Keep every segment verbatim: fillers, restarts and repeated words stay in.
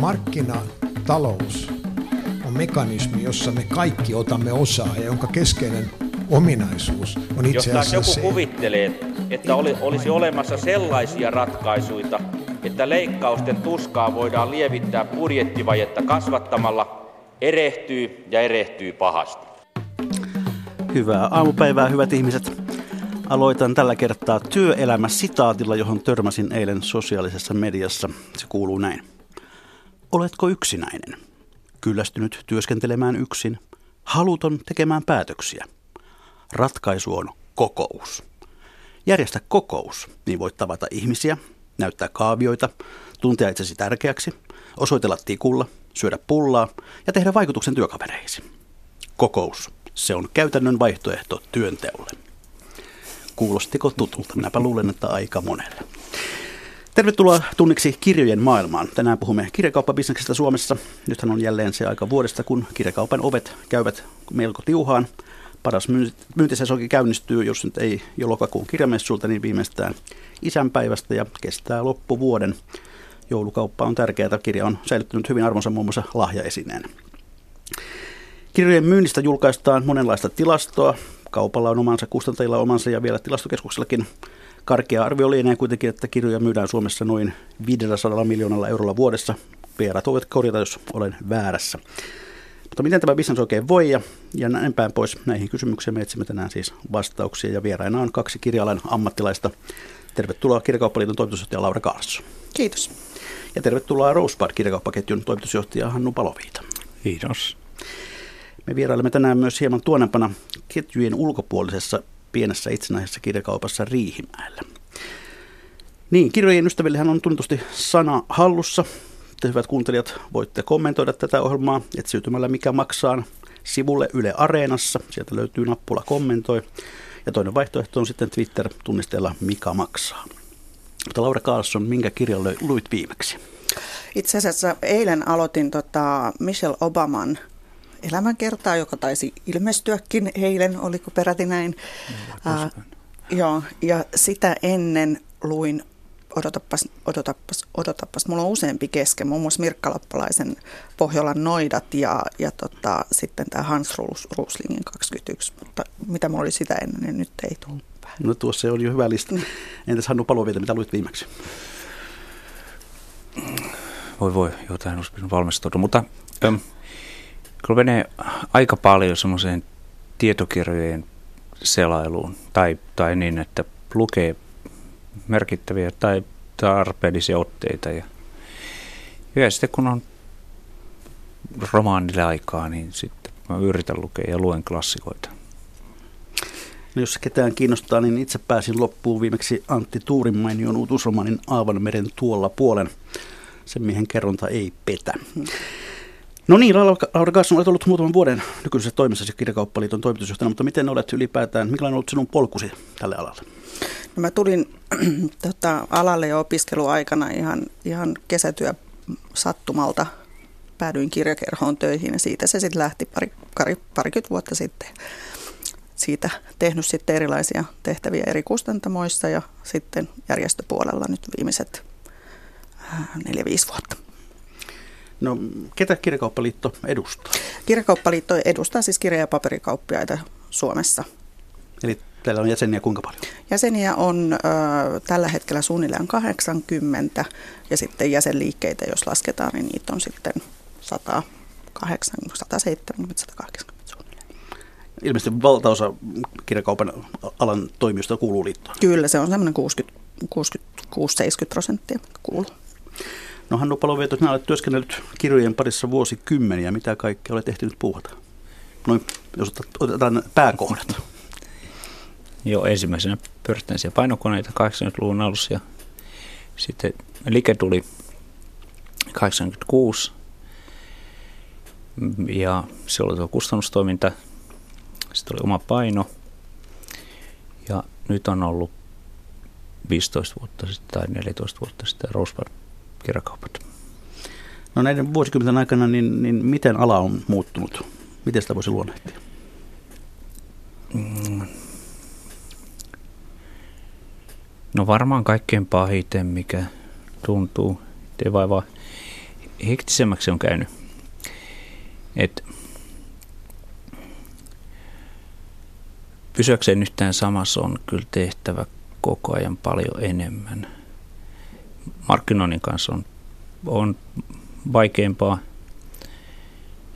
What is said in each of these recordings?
Markkinatalous on mekanismi, jossa me kaikki otamme osaa ja jonka keskeinen ominaisuus on itse asiassa se. Jos joku kuvittelee, että olisi olemassa sellaisia ratkaisuja, että leikkausten tuskaa voidaan lievittää budjettivajetta kasvattamalla, erehtyy ja erehtyy pahasti. Hyvää aamupäivää, hyvät ihmiset. Aloitan tällä kertaa työelämäsitaatilla, johon törmäsin eilen sosiaalisessa mediassa. Se kuuluu näin. Oletko yksinäinen? Kyllästynyt työskentelemään yksin? Haluton tekemään päätöksiä? Ratkaisu on kokous. Järjestä kokous, niin voit tavata ihmisiä, näyttää kaavioita, tuntea itsesi tärkeäksi, osoitella tikulla, syödä pullaa ja tehdä vaikutuksen työkavereisi. Kokous, se on käytännön vaihtoehto työnteolle. Kuulostiko tutulta? Minäpä luulen, että aika monelle. Tervetuloa tunniksi kirjojen maailmaan. Tänään puhumme kirjakauppabisneksestä Suomessa. Nythän on jälleen se aika vuodesta, kun kirjakaupan ovet käyvät melko tiuhaan. Paras myyntisesonki käynnistyy, jos nyt ei jo lokakuun kirjamessulta, niin viimeistään isänpäivästä ja kestää loppuvuoden. Joulukauppa on tärkeää. Kirja on säilyttänyt hyvin arvonsa muun muassa lahjaesineenä. Kirjojen myynnistä julkaistaan monenlaista tilastoa. Kaupalla on omansa, kustantajilla on omansa ja vielä tilastokeskuksellakin. Karkea arvio lienee kuitenkin, että kirjoja myydään Suomessa noin viisisataa miljoonalla eurolla vuodessa. P R:t voivat korjata, jos olen väärässä. Mutta miten tämä business oikein voi ja, ja näin päin pois. Näihin kysymyksiin me etsimme tänään siis vastauksia ja vieraina on kaksi kirja-alan ammattilaista. Tervetuloa Kirjakauppaliiton toimitusjohtaja Laura Karlsson. Kiitos. Ja tervetuloa Rosebud kirjakauppaketjun toimitusjohtaja Hannu Paloviita. Kiitos. Me vierailemme tänään myös hieman tuonempana ketjujen ulkopuolisessa pienessä itsenäisessä kirjakaupassa Riihimäellä. Niin, kirjojen ystävillehän on tunnetusti sana hallussa. Te hyvät kuuntelijat voitte kommentoida tätä ohjelmaa etsiytymällä Mikä maksaa sivulle Yle Areenassa. Sieltä löytyy nappula kommentoi. Ja toinen vaihtoehto on sitten Twitter-tunnisteella Mikä maksaa. Mutta Laura Karlsson, minkä kirjan luit viimeksi? Itse asiassa eilen aloitin tota Michelle Obaman elämänkertaa, joka taisi ilmestyäkin eilen, oliko peräti näin. Ää, joo, ja sitä ennen luin, odotapas, odotapas, odotapas, mulla on useampi kesken, muun muassa Mirkka Lappalaisen Pohjolan Noidat ja, ja tota, sitten tämä Hans Ruslingin kaksikymmentäyksi, mutta mitä mulla oli sitä ennen, niin nyt ei tule päälle. No tuossa on jo hyvä lista. Entäs Hannu Paloviita, mitä luit viimeksi? Voi voi, jotain olisi pitänyt valmistautua, mutta... Äm. Kyllä menee aika paljon semmoiseen tietokirjojen selailuun tai, tai niin, että lukee merkittäviä tai tarpeellisia otteita. Ja, ja sitten kun on romaanille aikaa, niin sitten mä yritän lukea ja luen klassikoita. No jos ketään kiinnostaa, niin itse pääsin loppuun viimeksi Antti Tuurin mainion uutuusromaanin Aavanmeren tuolla puolen. Sen miehen kerronta ei petä. No niin, Laura Karlsson, olet ollut muutaman vuoden nykyisessä toimissasi Kirjakauppaliiton toimitusjohtajana, mutta miten olet ylipäätään, mikä on ollut sinun polkusi tälle alalle? No mä tulin tota, alalle jo opiskeluaikana ihan, ihan kesätyö sattumalta. Päädyin kirjakerhoon töihin ja siitä se sitten lähti pari, pari, parikymmentä vuotta sitten. Siitä tehnyt sitten erilaisia tehtäviä eri kustantamoissa ja sitten järjestöpuolella nyt viimeiset neljä, viisi vuotta. No, ketä Kirjakauppaliitto edustaa? Kirjakauppaliitto edustaa siis kirja- ja paperikauppiaita Suomessa. Eli teillä on jäseniä kuinka paljon? Jäseniä on ö, tällä hetkellä suunnilleen kahdeksankymmentä ja sitten jäsenliikkeitä, jos lasketaan, niin niitä on sitten sata kahdeksankymmentä, sata seitsemänkymmentä, sata kahdeksankymmentä suunnilleen. Ilmeisesti valtaosa kirjakaupan alan toimijoista kuuluu liittoon? Kyllä, se on semmoinen kuusikymmentä, kuusikymmentäkuusi seitsemänkymmentä prosenttia kuuluu. No Hannu Paloviita, sinä olet työskennellyt kirjojen parissa vuosikymmeniä. Mitä kaikkea olet ehtinyt puuhata? Noin, jos otetaan pääkohdat. Joo, ensimmäisenä pörssissä painokoneita kahdeksankymmentäluvun alussa ja sitten Like tuli kahdeksankymmentäkuusi ja se oli tuo kustannustoiminta, sitten oli oma paino ja nyt on ollut viisitoista vuotta sitten tai neljätoista vuotta sitten Rosebud. No näiden vuosikymmenten aikana, niin, niin miten ala on muuttunut? Miten sitä voisi luonnehtia? No varmaan kaikkein pahiten, mikä tuntuu, ettei vaivaa hektisemmäksi on käynyt. Et pysyäkseen yhtään samassa on kyllä tehtävä koko ajan paljon enemmän. Markkinoinnin kanssa on, on vaikeampaa,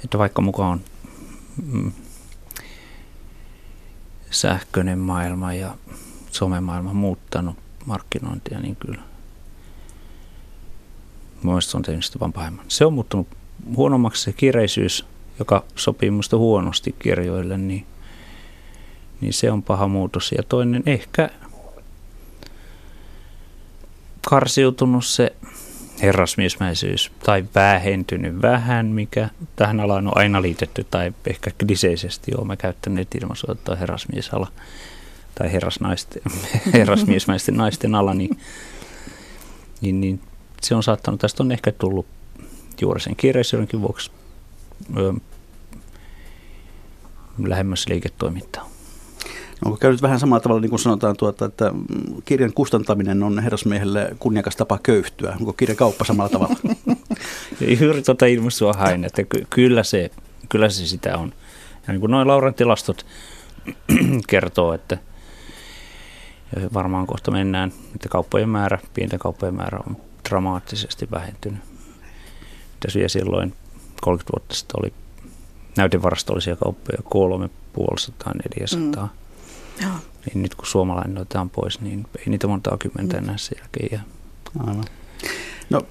että vaikka mukaan on mm, sähköinen maailma ja somemaailma muuttanut markkinointia, niin kyllä mielestäni se on tehnyt sitä vaan pahemman. Se on muuttunut huonommaksi se kiireisyys, joka sopii minusta huonosti kirjoille, niin, niin se on paha muutos. Ja toinen ehkä karsiutunut se herrasmiesmäisyys tai vähentynyt vähän, mikä tähän alaan on aina liitetty tai ehkä kliseisesti olemme käyttäneet ilmaisua, että on herrasmiesala tai herrasnaisten, herrasmiesmäisten naisten ala, niin, niin, niin se on saattanut, tästä on ehkä tullut juuri sen kiireisyydenkin vuoksi öö, lähemmäs liiketoimintaa. Onko käynyt vähän samalla tavalla, niin kuin sanotaan, tuota, että kirjan kustantaminen on herrasmiehelle kunniakas tapa köyhtyä? Onko kirjakauppa samalla tavalla? Juuri tuota ilmaisua hain, että ky- kyllä, se, kyllä se sitä on. Ja niin kuin noin Lauran tilastot kertoo, että varmaan kohta mennään, että kauppojen määrä, pienten kauppojen määrä on dramaattisesti vähentynyt. Tässä vielä silloin kolmekymmentä vuotta sitten oli näytevarastollisia kauppoja kolme tuhatta viisisataa neljäsataa. Mm. Niin nyt kun suomalainen otetaan pois, niin ei niitä montaa kymmentä enää sen jälkeen. Aivan. No,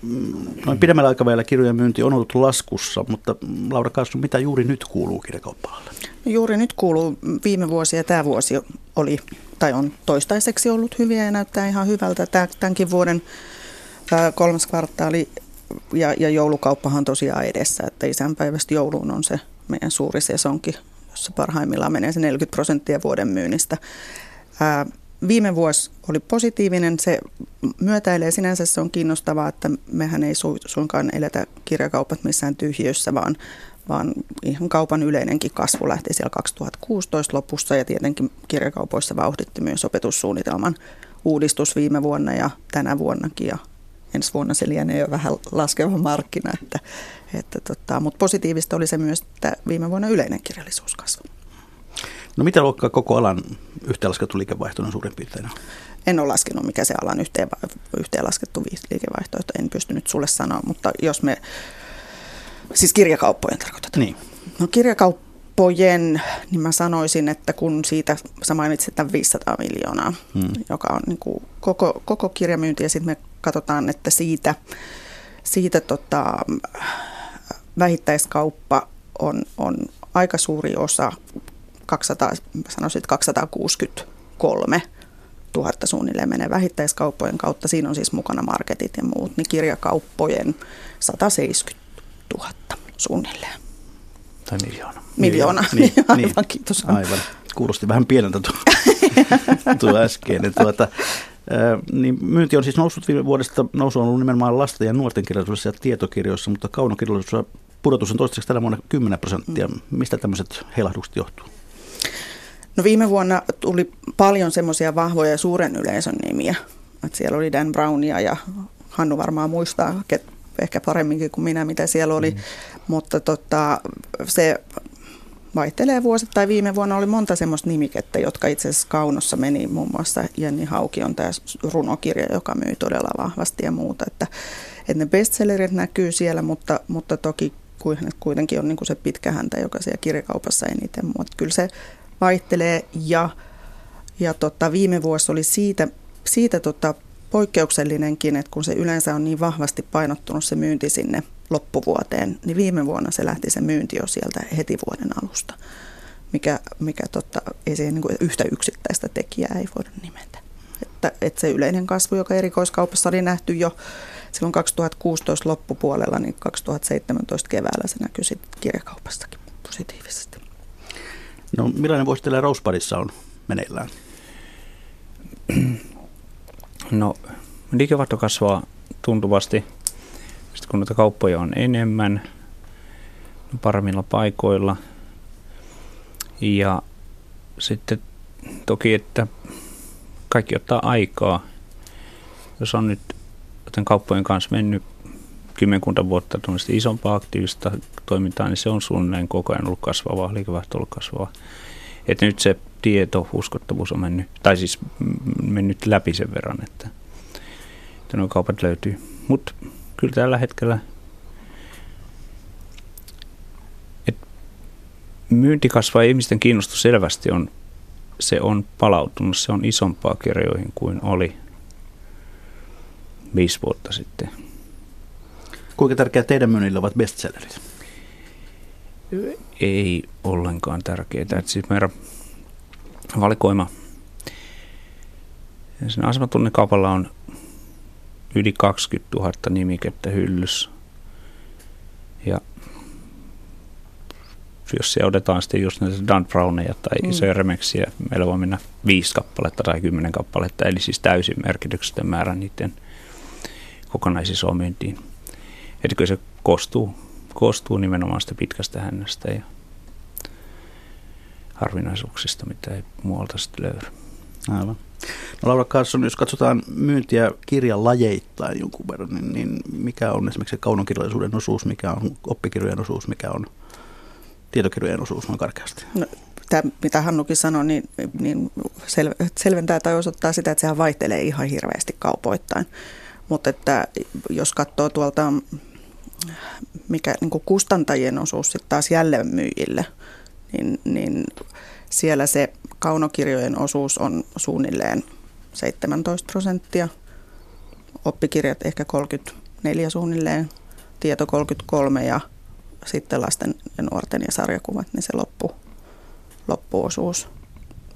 noin pidemmällä aikavälillä kirjojen myynti on ollut laskussa, mutta Laura Karlsson, mitä juuri nyt kuuluu kirjakauppa-alalle? No, juuri nyt kuuluu viime vuosi ja tämä vuosi oli, tai on toistaiseksi ollut hyviä ja näyttää ihan hyvältä. Tämänkin vuoden kolmas kvartaali ja, ja joulukauppahan tosiaan edessä, että isänpäivästä jouluun on se meidän suuri sesonki, jossa parhaimmillaan menee se neljäkymmentä prosenttia vuoden myynnistä. Ää, viime vuosi oli positiivinen, se myötäilee sinänsä, se on kiinnostavaa, että mehän ei su- suinkaan eletä kirjakaupat missään tyhjiössä, vaan, vaan ihan kaupan yleinenkin kasvu lähti siellä kaksituhattakuusitoista lopussa ja tietenkin kirjakaupoissa vauhditti myös opetussuunnitelman uudistus viime vuonna ja tänä vuonnakin ja ensi vuonna se lienee jo vähän laskeva markkina, että, että tota, mutta positiivista oli se myös, että viime vuonna yleinen kirjallisuus kasvoi. No mitä luokkaa koko alan yhteenlaskettu liikevaihto on suurin piirtein? En ole laskenut, mikä se alan yhteen, yhteenlaskettu liikevaihto, että en pystynyt sulle sanoa, mutta jos me, siis kirjakauppojen tarkoitetaan. Niin. No kirjakauppojen, niin mä sanoisin, että kun siitä sä mainitsit tämän viisisataa miljoonaa, hmm. joka on niin kuin koko, koko kirjamyynti ja sitten me katsotaan, että siitä, siitä tota, vähittäiskauppa on, on aika suuri osa, kaksisataa, sanoisin, kaksisataakuusikymmentäkolme tuhatta suunnilleen menee vähittäiskauppojen kautta. Siinä on siis mukana marketit ja muut, niin kirjakauppojen sataseitsemänkymmentätuhatta suunnilleen. Tai miljoona. Miljoona, niin, aivan, niin. Kiitos. Aivan. Kuulosti vähän pieneltä tuo äskeinen. Tuota, niin myynti on siis noussut viime vuodesta, nousu on ollut nimenomaan lasten ja nuorten kirjallisuudessa ja tietokirjoissa, mutta kaunokirjallisuudessa pudotus on toistaiseksi tänä vuonna kymmenen prosenttia. Mistä tämmöiset heilahdukset johtuu? No viime vuonna tuli paljon semmoisia vahvoja suuren yleisön nimiä. Et siellä oli Dan Brownia ja Hannu varmaan muistaa ehkä paremminkin kuin minä, mitä siellä oli, mm. mutta tota, se vaihtelee vuosittain. Viime vuonna oli monta semmoista nimikettä, jotka itse asiassa kaunossa meni, muun muassa Jenni Haukion tämä runokirja, joka myy todella vahvasti ja muuta. Että, että ne bestsellerit näkyy siellä, mutta, mutta toki kuitenkin on niin kuin se pitkä häntä, joka siellä kirjakaupassa eniten. Mutta kyllä se vaihtelee ja, ja tota, viime vuosi oli siitä, siitä tota poikkeuksellinenkin, että kun se yleensä on niin vahvasti painottunut se myynti sinne loppuvuoteen, niin viime vuonna se lähti se myynti jo sieltä heti vuoden alusta, mikä, mikä totta, ei siihen niin kuin yhtä yksittäistä tekijää ei voida nimetä. Että, että se yleinen kasvu, joka erikoiskaupassa oli nähty jo silloin kaksituhattakuusitoista loppupuolella, niin kaksituhattaseitsemäntoista keväällä se näkyi sitten kirjakaupastakin positiivisesti. No millainen vuosi teillä Rosebudissa on meneillään? No liikevaihto kasvaa tuntuvasti. Sitten kun noita kauppoja on enemmän, paremmilla paikoilla ja sitten toki, että kaikki ottaa aikaa. Jos on nyt joten kauppojen kanssa mennyt kymmenkunta vuotta isompaa aktiivista toimintaa, niin se on suunnilleen koko ajan ollut kasvavaa, liikevaihto ollut kasvavaa. Että nyt se tieto, uskottavuus on mennyt, tai siis mennyt läpi sen verran, että, että nuo kaupat löytyy. Mutta kyllä tällä hetkellä et myynti kasvaa ja ihmisten kiinnostus selvästi on, se on palautunut, se on isompaa kirjoihin kuin oli viisi vuotta sitten. Kuinka tärkeää teidän myynnillä ovat bestsellerit? Ei ollenkaan tärkeää. Et siis meidän valikoima sen asematunnikaupalla on yli kaksikymmentätuhatta nimikettä hyllys. Ja jos se otetaan sitten just näitä Dan Browneja tai mm. isoja remeksiä, meillä voi mennä viisi kappaletta tai kymmenen kappaletta, eli siis täysin merkityksetön määrä niiden kokonaisisoon myyntiin. Että kyllä se koostuu, koostuu nimenomaan sitä pitkästä hännästä ja harvinaisuuksista, mitä ei muualta sitten löydy. Aivan. No Laura Karlsson, jos katsotaan myyntiä kirjalajeittain jonkun verran, niin, niin mikä on esimerkiksi kaunokirjallisuuden osuus, mikä on oppikirjojen osuus, mikä on tietokirjojen osuus on karkeasti? No, tämä, mitä Hannukin sanoi, niin, niin sel, selventää tai osoittaa sitä, että sehän vaihtelee ihan hirveästi kaupoittain. Mutta että jos katsoo tuolta, mikä niin kuin kustantajien osuus sitten taas jälleenmyyjille, niin, niin siellä se kaunokirjojen osuus on suunnilleen seitsemäntoista prosenttia, oppikirjat ehkä kolmekymmentäneljä suunnilleen, tieto kolmekymmentäkolme ja sitten lasten ja nuorten ja sarjakuvat, niin se loppu, loppuosuus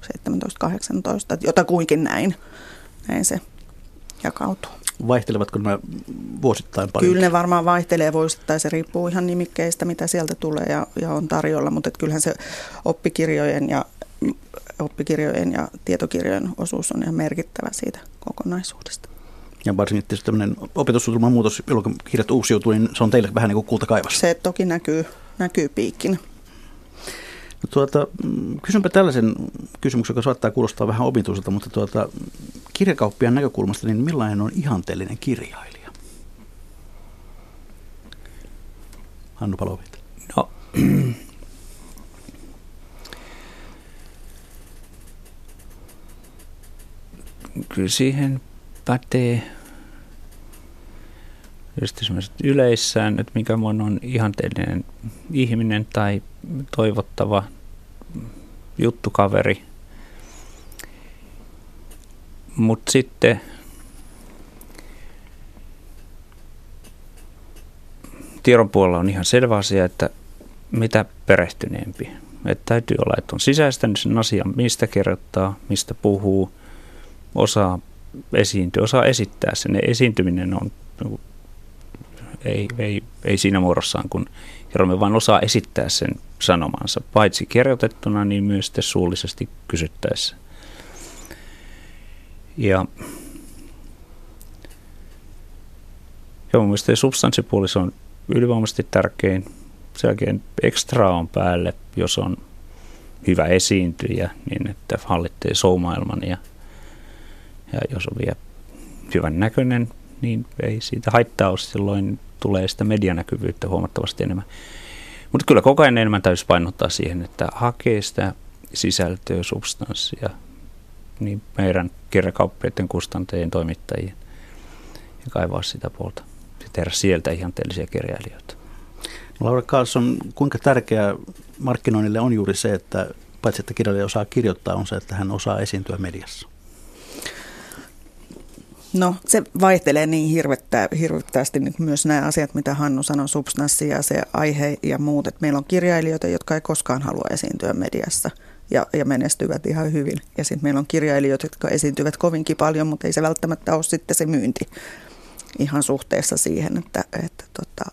seitsemäntoista kahdeksantoista, jotakuinkin näin, näin se jakautuu. Vaihtelevatko nämä vuosittain paljon? Kyllä ne varmaan vaihtelee vuosittain, se riippuu ihan nimikkeistä, mitä sieltä tulee ja, ja on tarjolla, mutta et kyllähän se oppikirjojen ja, oppikirjojen ja tietokirjojen osuus on ihan merkittävä siitä kokonaisuudesta. Ja varsinkin tietysti tämmöinen opetussuunnitelman muutos, jolloin kirjat uusiutuu, niin se on teille vähän niin kuin kulta kaivassa. Se toki näkyy, näkyy piikkinä. No tuota, kysynpä tällaisen kysymyksen, joka saattaa kuulostaa vähän omituiselta, mutta tuota, kirjakauppiaan näkökulmasta, niin millainen on ihanteellinen kirjailija? Hannu Paloviita. No. Kyllä siihen pätee just sellaiset yleissäännöt, mikä mun on ihanteellinen ihminen tai toivottava juttukaveri. Mutta sitten tiedon puolella on ihan selvä asia, että mitä perehtyneempi. Et täytyy olla, että on sisäistänyt sen asian, mistä kerrottaa, mistä puhuu, osaa esiintyä, osaa esittää sen. Esiintyminen on, ei, ei, ei siinä muodossaan, kun kerromme, vaan osaa esittää sen sanomansa, paitsi kirjoitettuna, niin myös sitten suullisesti kysyttäessä. Ja, ja mun mielestä substanssipuoli on ylivoimaisesti tärkein. Sen jälkeen ekstra on päälle, jos on hyvä esiintyjä, niin että hallitsee soumaailman ja, ja jos on vielä hyvän näköinen, niin ei siitä haittaa, silloin tulee sitä medianäkyvyyttä huomattavasti enemmän. Mutta kyllä koko ajan enemmän täytyy painottaa siihen, että hakee sitä sisältöä, substanssia, niin meidän kirjakauppiaiden, kustantajien, toimittajien ja kaivaa sitä puolta ja tehdä sieltä ihanteellisia kirjailijoita. Laura Karlsson, kuinka tärkeää markkinoinnille on juuri se, että paitsi että kirjailija osaa kirjoittaa, on se, että hän osaa esiintyä mediassa? No se vaihtelee niin hirvettää, hirvettävästi nyt myös nämä asiat, mitä Hannu sanoi, substanssi ja se aihe ja muut. Et meillä on kirjailijoita, jotka ei koskaan halua esiintyä mediassa ja, ja menestyvät ihan hyvin. Ja sitten meillä on kirjailijoita, jotka esiintyvät kovinkin paljon, mutta ei se välttämättä ole sitten se myynti ihan suhteessa siihen, että, että tota,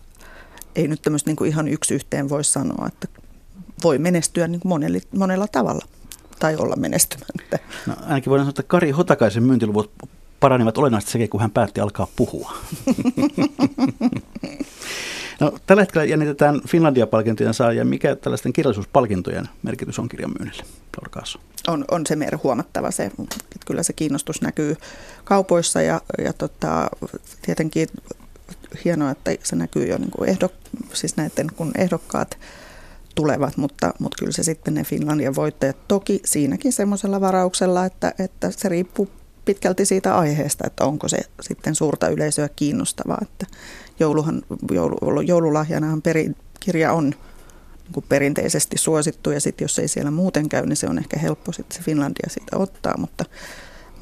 ei nyt tämmöistä niinku ihan yksi yhteen voi sanoa, että voi menestyä niinku monella, monella tavalla tai olla menestymättä. No, ainakin voidaan sanoa, että Kari Hotakaisen myyntiluvut paranivat olennaisesti sekin, kun hän päätti alkaa puhua. No, tällä hetkellä jännitetään Finlandia-palkintojen saajia. Mikä tällaisten kirjallisuuspalkintojen merkitys on kirjan myynnille? On, on se meidän huomattava se. Kyllä se kiinnostus näkyy kaupoissa ja, ja tota, tietenkin hienoa, että se näkyy jo niin kuin ehdok- siis näiden, kun ehdokkaat tulevat, mutta, mutta kyllä se sitten ne Finlandian voittajat toki siinäkin semmoisella varauksella, että, että se riippuu pitkälti siitä aiheesta, että onko se sitten suurta yleisöä kiinnostavaa. Että jouluhan, joulu, joululahjanahan peri, kirja on niin kuin perinteisesti suosittu ja sitten jos ei siellä muuten käy, niin se on ehkä helppo sitten se Finlandia siitä ottaa, mutta,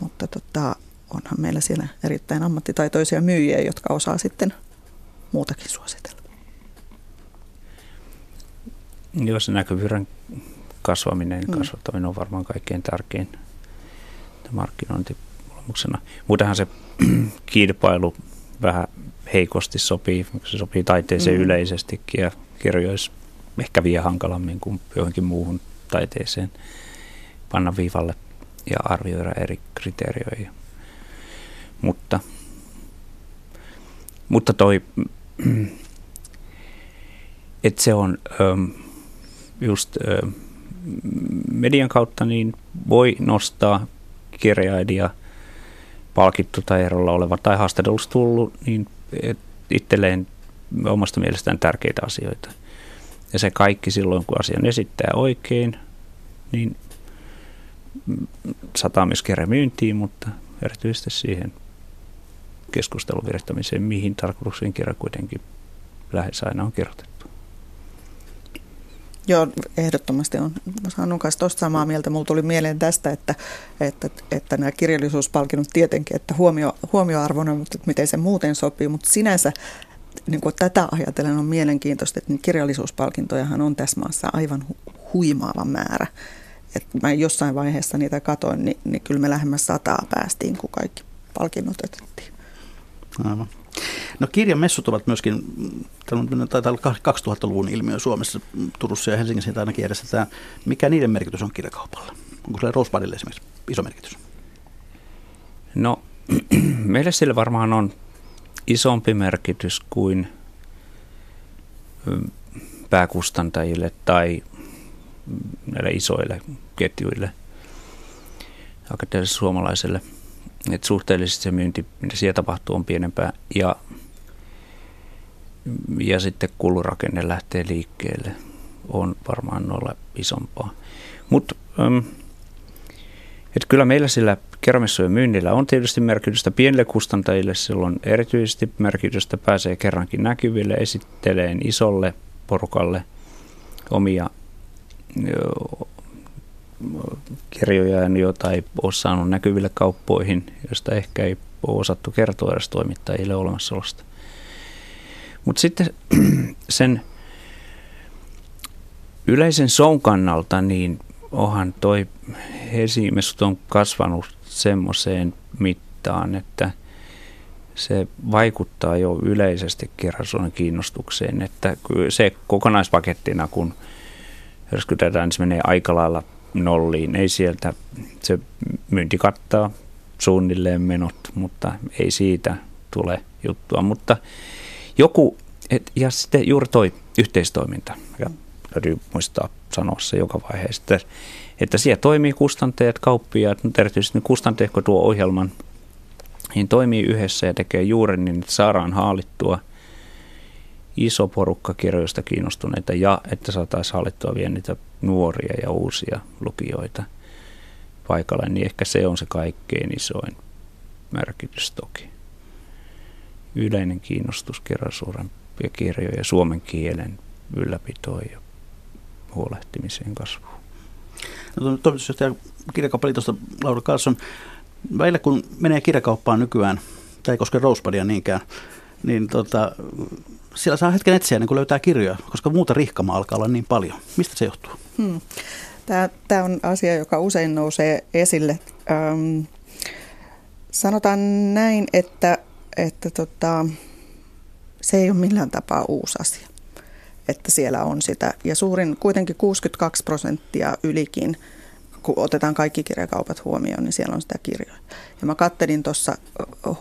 mutta tota, onhan meillä siellä erittäin ammattitaitoisia myyjiä, jotka osaa sitten muutakin suositella. Joo, se näkövirran kasvaminen mm. kasvattaminen on varmaan kaikkein tärkein markkinointiolomuksena. Muutenhan se kilpailu vähän heikosti sopii, se sopii taiteeseen mm. yleisestikin ja kirjoissa ehkä vie hankalammin kuin johonkin muuhun taiteeseen panna viivalle ja arvioida eri kriteerioja. Mutta, mutta toi, että se on just median kautta niin voi nostaa kirjailija, palkittu tai erolla oleva tai haastattelussa tullut, niin itselleen omasta mielestään tärkeitä asioita. Ja se kaikki silloin, kun asian esittää oikein, niin sataa myös kirjamyyntiin, mutta erityisesti siihen keskustelun virittämiseen, mihin tarkoituksiin kirja kuitenkin lähes aina on kirjoitettu. Joo, ehdottomasti on Hannun kanssa tuosta samaa mieltä. Mulla tuli mieleen tästä, että, että, että nämä kirjallisuuspalkinnot tietenkin, että huomio, huomioarvona, mutta miten se muuten sopii, mutta sinänsä niin kuin tätä ajatellen on mielenkiintoista, että kirjallisuuspalkintojahan on tässä maassa aivan hu- huimaava määrä. Et mä jossain vaiheessa niitä katoin, niin, niin kyllä me lähemmäs sataa päästiin, kun kaikki palkinnot otettiin. Aivan. No kirjamessut ovat myöskin, taitaa olla kaksituhattaluvun ilmiö Suomessa, Turussa ja Helsingissä ainakin järjestetään. Mikä niiden merkitys on kirjakaupalla? Onko sillä Rosebudilla esimerkiksi iso merkitys? No meille sillä varmaan on isompi merkitys kuin pääkustantajille tai näille isoille ketjuille, aika teille suomalaiselle. Et suhteellisesti se myynti, mitä siellä tapahtuu, on pienempää ja, ja sitten kulurakenne lähtee liikkeelle, on varmaan noilla isompaa. Mutta kyllä meillä sillä kermessujen myynnillä on tietysti merkitystä pienille kustantajille, sillä on erityisesti merkitystä, pääsee kerrankin näkyville, esitteleen isolle porukalle omia kirjojaan, joita ei ole saanut näkyville kauppoihin, joista ehkä ei ole osattu kertoa edes toimittajille olemassaolosta. Mutta sitten sen yleisen shown kannalta, niin onhan toi esimessut on kasvanut semmoiseen mittaan, että se vaikuttaa jo yleisesti kirjallisuuden kiinnostukseen, että se kokonaispakettina, kun hyrskytetään, niin se menee aika lailla nolliin. Ei sieltä, se myynti kattaa suunnilleen menot, mutta ei siitä tule juttua. Mutta joku, et, ja sitten juuri toi yhteistoiminta, ja täytyy muistaa sanoa se joka vaiheessa, että, että siellä toimii kustantajat, kauppiaat, erityisesti ne kustantajat, kun tuo ohjelman, niin toimii yhdessä ja tekee juuri niin, että saadaan haalittua iso porukka kirjoista kiinnostuneita ja että saataisiin hallittua vielä niitä nuoria ja uusia lukijoita paikalle, niin ehkä se on se kaikkein isoin merkitys toki. Yleinen kiinnostus kirjallisuuden ja kirjojen ja suomen kielen ylläpitoon ja huolehtimiseen kasvuun. No, toimitusjohtaja Kirjakauppaliitosta Laura Karlsson, välillä kun menee kirjakauppaan nykyään, tai ei koske Rosebudia niinkään, niin tota, siellä saa hetken etsiä, niin kun löytää kirjoja, koska muuta rihkamaa alkaa olla niin paljon. Mistä se johtuu? Hmm. Tämä, tämä on asia, joka usein nousee esille. Öm, sanotaan näin, että, että tota, se ei ole millään tapaa uusi asia, että siellä on sitä. Ja suurin kuitenkin kuusikymmentäkaksi prosenttia ylikin, kun otetaan kaikki kirjakaupat huomioon, niin siellä on sitä kirjoja. Ja mä kattelin tuossa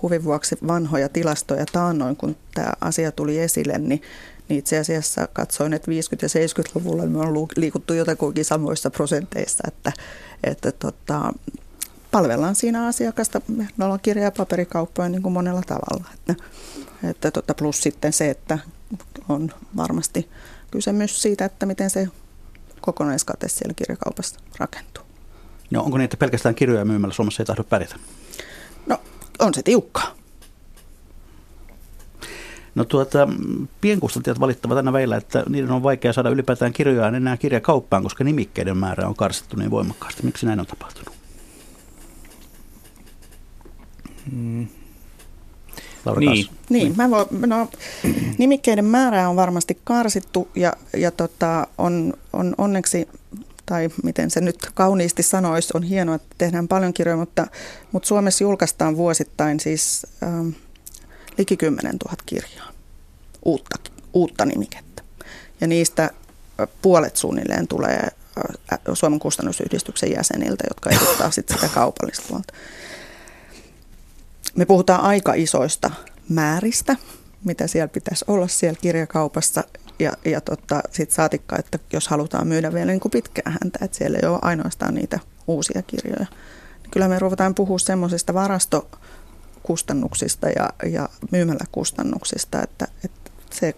huvin vuoksi vanhoja tilastoja taannoin, kun tämä asia tuli esille, niin, niin itse asiassa katsoin, että viisikymmentä- ja seitsemänkymmentäluvulla me on liikuttu jotakuinkin samoissa prosenteissa, että, että tota, palvellaan siinä asiakasta. Me ollaan kirja- ja paperikauppoja niin kuin monella tavalla. Että, että tota, plus sitten se, että on varmasti kyse myös siitä, että miten se kokonaiskate siellä kirjakaupassa rakentuu. No onko niin, että pelkästään kirjoja myymällä Suomessa ei tahdo pärjätä? No on se tiukkaa. No tuota, pienkustantajat valittavat aina välillä, että niiden on vaikea saada ylipäätään kirjojaan enää kirjakauppaan, koska nimikkeiden määrä on karsittu niin voimakkaasti. Miksi näin on tapahtunut? Mm. Laura niin. niin, mä voin, no, nimikkeiden määrää on varmasti karsittu ja, ja tota, on, on onneksi, tai miten se nyt kauniisti sanoisi, on hienoa, että tehdään paljon kirjoja, mutta, mutta Suomessa julkaistaan vuosittain siis ähm, liki kymmenen tuhatta kirjaa, uutta, uutta nimikettä. Ja niistä puolet suunnilleen tulee Suomen kustannusyhdistyksen jäseniltä, jotka edustaa sitten sitä kaupallista puolta. Me puhutaan aika isoista määristä, mitä siellä pitäisi olla siellä kirjakaupassa. Ja, ja tota, sitten saatikka, että jos halutaan myydä vielä niin kuin pitkään häntä, että siellä ei ole ainoastaan niitä uusia kirjoja. Kyllä me ruvetaan puhua semmoisista varastokustannuksista ja, ja myymäläkustannuksista, että, että se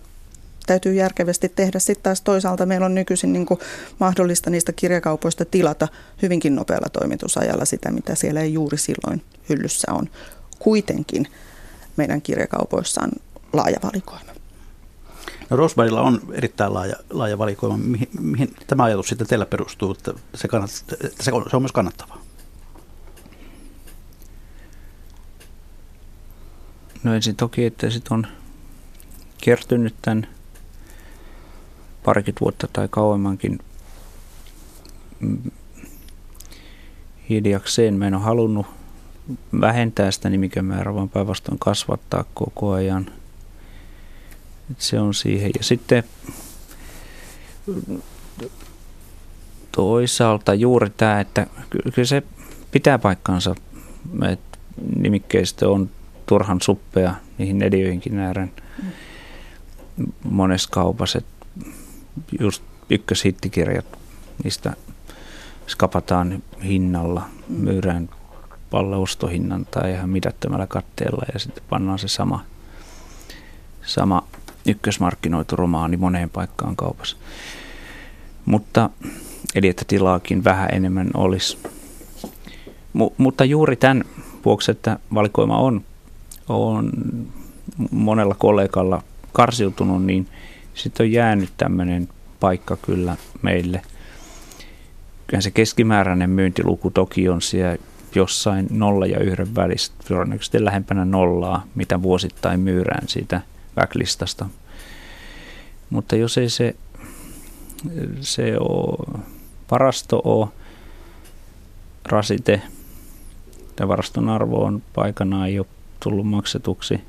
täytyy järkevästi tehdä. Sitten taas toisaalta meillä on nykyisin niin kuin mahdollista niistä kirjakaupoista tilata hyvinkin nopealla toimitusajalla sitä, mitä siellä ei juuri silloin hyllyssä on. Kuitenkin meidän kirjakaupoissa on laaja valikoima. No Rosebudilla on erittäin laaja, laaja valikoima. Mihin, mihin tämä ajatus sitten teillä perustuu, että se, kannat, että se on myös kannattavaa? No ensin toki, että sit on kertynyt tämän parikymmentä vuotta tai kauemmankin hiljakseen. Mä en ole halunnut vähentää sitä nimikemäärää, vaan päinvastoin kasvattaa koko ajan. Et se on siihen. Ja sitten toisaalta juuri tämä, että kyllä se pitää paikkansa, että nimikkeistä on turhan suppea niihin edioihinkin ääreen monessa kaupassa. Just ykköshittikirjat, niistä skapataan hinnalla, myydään alle ostohinnan tai ihan mitättömällä katteella ja sitten pannaan se sama, sama ykkösmarkkinoitu romaani moneen paikkaan kaupassa. Mutta, eli että tilaakin vähän enemmän olisi. Mu- mutta juuri tämän vuoksi, että valikoima on, on monella kollegalla karsiutunut, niin sitten on jäänyt tämmöinen paikka kyllä meille. Kyllähän se keskimääräinen myyntiluku toki on siellä jossain nolla ja yhden välistä, todennäköisesti lähempänä nollaa, mitä vuosittain myyrään siitä backlistasta. Mutta jos ei se, se ole, varasto ole rasite, tai varaston arvo on paikanaan jo tullut maksetuksi,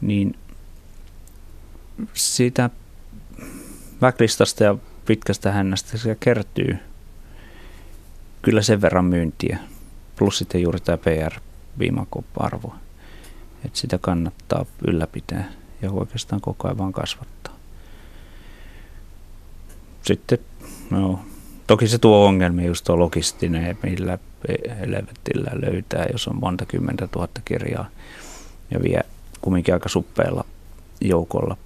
niin siitä backlistasta ja pitkästä hännästä se kertyy kyllä sen verran myyntiä, plus sitten juuri tämä P R-viimakoarvo, että sitä kannattaa ylläpitää ja oikeastaan koko ajan vaan kasvattaa. Sitten, no, toki se tuo ongelmia just tuo logistinen, millä helvetillä löytää, jos on monta kymmentä tuhatta kirjaa ja vie kumminkin aika suppeella joukolla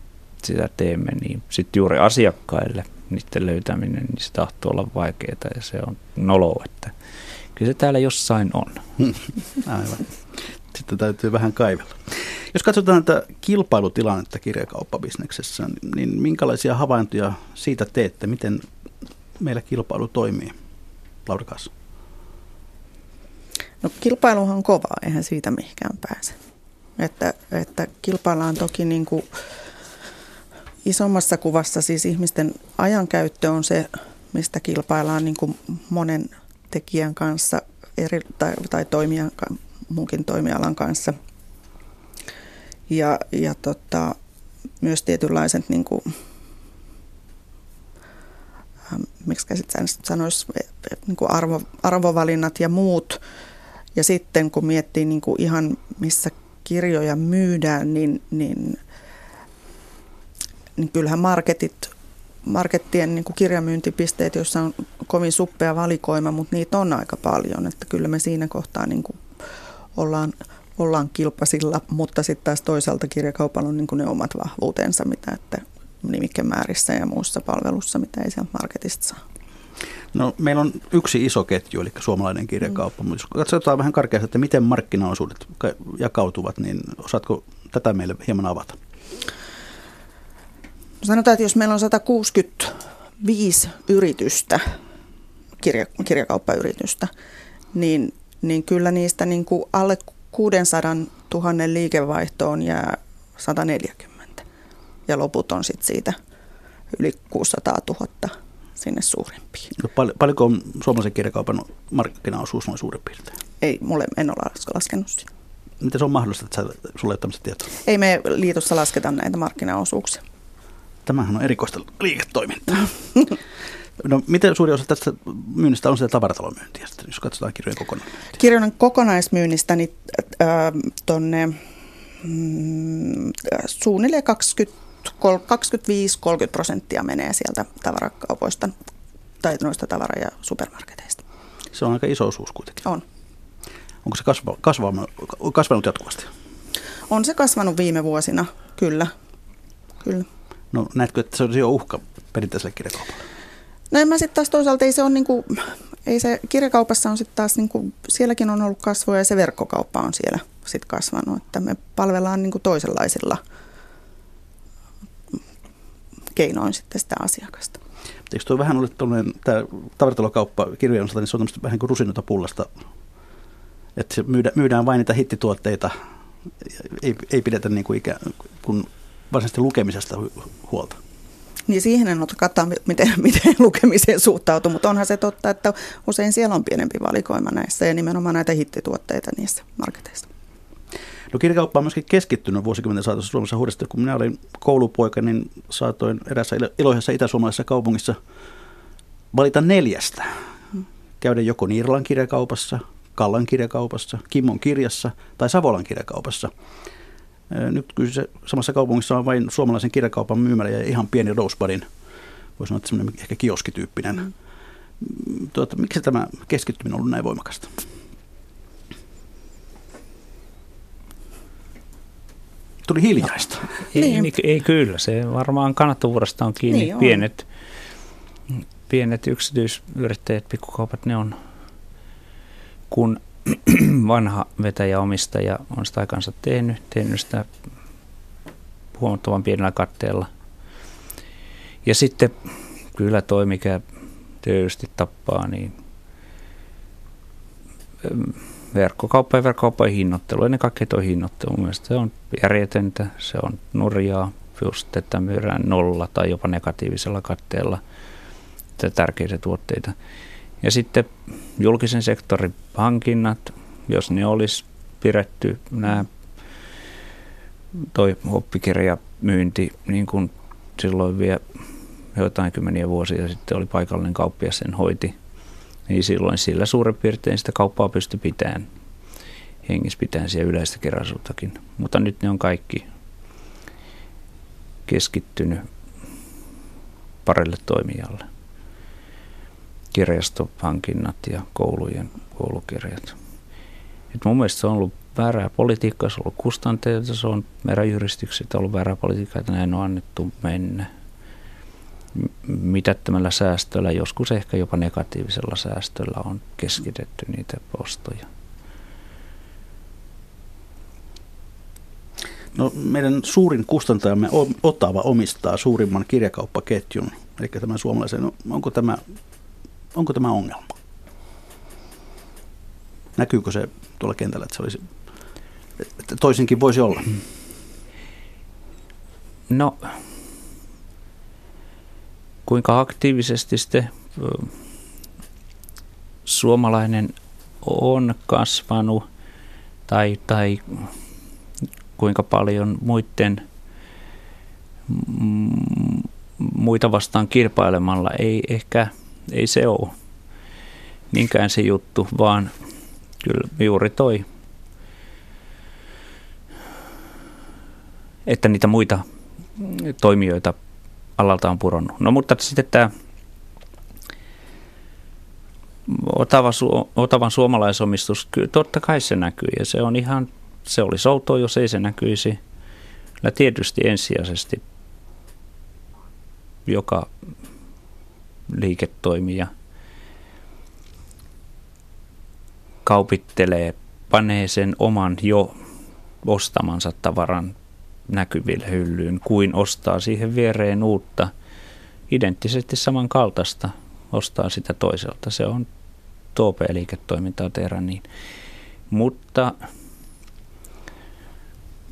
sitä teemme, niin sitten juuri asiakkaille niiden löytäminen, niin se tahtoo olla vaikeaa ja se on noloa, että kyllä se täällä jossain on. Aivan. Sitten täytyy vähän kaivella. Jos katsotaan tätä kilpailutilannetta kirjakauppabisneksessä, niin minkälaisia havaintoja siitä teette, miten meillä kilpailu toimii? Laura Karlsson. No kilpailuhan on kovaa, eihän siitä mihinkään pääse. Että, että kilpaillaan toki niin kuin isommassa kuvassa siis ihmisten ajankäyttö on se, mistä kilpaillaan niin kuin monen tekijän kanssa eri, tai, tai toimijan, muunkin toimialan kanssa. Ja, ja tota, myös tietynlaiset, niin kuin, äh, miksi sanoisi, niin kuin arvo, arvovalinnat ja muut. Ja sitten kun miettii niin kuin ihan missä kirjoja myydään, niin, niin niin kyllähän marketit, markettien niin kuin kirjamyyntipisteet, joissa on kovin suppea valikoima, mutta niitä on aika paljon, että kyllä me siinä kohtaa niin kuin ollaan, ollaan kilpasilla, mutta sitten taas toisaalta kirjakaupalla on niin kuin ne omat vahvuutensa, mitä että nimikemäärissä ja muussa palvelussa, mitä ei sieltä marketista saa. No, meillä on yksi iso ketju, eli suomalainen kirjakauppa, mutta jos katsotaan vähän karkeasti, että miten markkinaosuudet jakautuvat, niin osaatko tätä meille hieman avata? Sanotaan, että jos meillä on sata kuusikymmentäviisi yritystä, kirja, kirjakauppayritystä, niin, niin kyllä niistä niin kuin alle kuusisataa tuhatta liikevaihtoon jää sata neljäkymmentä ja loput on sitten siitä yli kuusisataatuhatta sinne suurempiin. No, pal- paljonko on suomalaisen kirjakaupan markkinaosuus noin suurin piirtein? Ei, mulle en ole laskenut sitä. Miten se on mahdollista, että sinulla ei ole tämmöistä tietoa? Ei me liitossa lasketa näitä markkinaosuuksia. Tämähän on erikoista liiketoimintaa. No, miten suuri osa tästä myynnistä on sitä tavaratalomyyntiä, jos katsotaan kirjojen kokonaismyynnistä? Kirjojen kokonaismyynnistä niin, äh, tuonne mm, suunnilleen kaksikymmentä kaksikymmentäviisi kolmekymmentä prosenttia menee sieltä tavarakaupoista tai noista tavara- ja supermarketeista. Se on aika iso osuus kuitenkin. On. Onko se kasva, kasva, kasvanut jatkuvasti? On se kasvanut viime vuosina, kyllä. kyllä. No, näetkö, että se on jo uhka perinteiselle kirjakaupalle? No, en mä sitten taas toisaalta, ei se on niinku, ei se kirjakaupassa on sitten taas, niinku, sielläkin on ollut kasvua ja se verkkokauppa on siellä sitten kasvanut, että me palvellaan niinku toisenlaisilla keinoin sitten sitä asiakasta. Eikö tuo vähän ole tuollainen, tämä tavaratalokauppa kirjojen osalta, niin se on tämmöistä vähän kuin rusinoita pullasta, että myydään, myydään vain niitä hittituotteita, ei, ei pidetä niin kuin ikään kuin varsinaisesti lukemisesta huolta. Niin siihen en ota katsoa, miten, miten lukemiseen suhtautuu, mutta onhan se totta, että usein siellä on pienempi valikoima näissä ja nimenomaan näitä hittituotteita niissä marketeissa. No, kirjakauppa on myöskin keskittynyt vuosikymmenen saatossa Suomessa huudesta. Kun minä olin koulupoika, niin saatoin erässä iloisessa itäsuomalaisessa kaupungissa valita neljästä. Käydä joko Niiralan kirjakaupassa, Kallan kirjakaupassa, Kimmon kirjassa tai Savolan kirjakaupassa. Nyt kyllä samassa kaupungissa on vain suomalaisen kirjakaupan myymälä ja ihan pieni Rosebudin, voisi sanoa, että semmoinen ehkä kioskityyppinen. Mm. Tuota, miksi tämä keskittyminen on ollut näin voimakasta? Tuli hiljaista. No, ei, niin. ei kyllä, se varmaan kannattavuudesta on kiinni. Niin pienet, on. pienet yksityisyrittäjät, pikkukaupat, ne on, kun vanha vetäjä omistaja on sitä aikansa tehnyt, tehnyt sitä huomattavan pienellä katteella. Ja sitten kyllä toi, mikä tietysti tappaa, niin verkkokauppa ja verkkokauppa ja hinnoittelu, ennen kaikkea tuo hinnoittelu. Mun mielestä se on järjetöntä, se on nurjaa, just että myydään nolla tai jopa negatiivisella katteella tärkeitä tuotteita. Ja sitten julkisen sektorin hankinnat, jos ne olisi pidetty, nämä toi oppikirjamyynti, niin kuin silloin vielä joitain kymmeniä vuosia sitten oli paikallinen kauppias, sen hoiti. Niin silloin sillä suurin piirtein sitä kauppaa pystyi pitämään, hengissä pitämään siellä yleistä keräisuuttakin. Mutta nyt ne on kaikki keskittynyt parille toimijalle. Kirjastohankinnat ja koulujen koulukirjat. Et mun mielestä se on ollut väärää politiikkaa, se on ollut kustanteita, se on meidän yhdistykset, on ollut väärää politiikkaa, että näin on annettu mennä. Mitättömällä säästöllä, joskus ehkä jopa negatiivisella säästöllä on keskitetty niitä ostoja. No, meidän suurin kustantajamme Otava omistaa suurimman kirjakauppaketjun, eli tämän suomalaisen. Onko tämä, onko tämä ongelma? Näkyykö se tuolla kentällä, että se olisi, että toisinkin voisi olla? No... Kuinka aktiivisesti sitten suomalainen on kasvanut tai, tai kuinka paljon muiden, muita vastaan kilpailemalla, ei ehkä, ei se ole niinkään se juttu, vaan kyllä juuri toi, että niitä muita toimijoita alalta on pudonnut. No, mutta sitten tämä Otava, Otavan suomalaisomistus, totta kai se näkyy ja se on ihan, se olisi outoa, jos ei se näkyisi. Ja tietysti ensisijaisesti joka liiketoimija kaupittelee, panee sen oman jo ostamansa tavaran näkyville hyllyyn, kuin ostaa siihen viereen uutta, identtisesti samankaltaista, ostaa sitä toiselta. Se on T P-liiketoimintaa tehdä niin. Mutta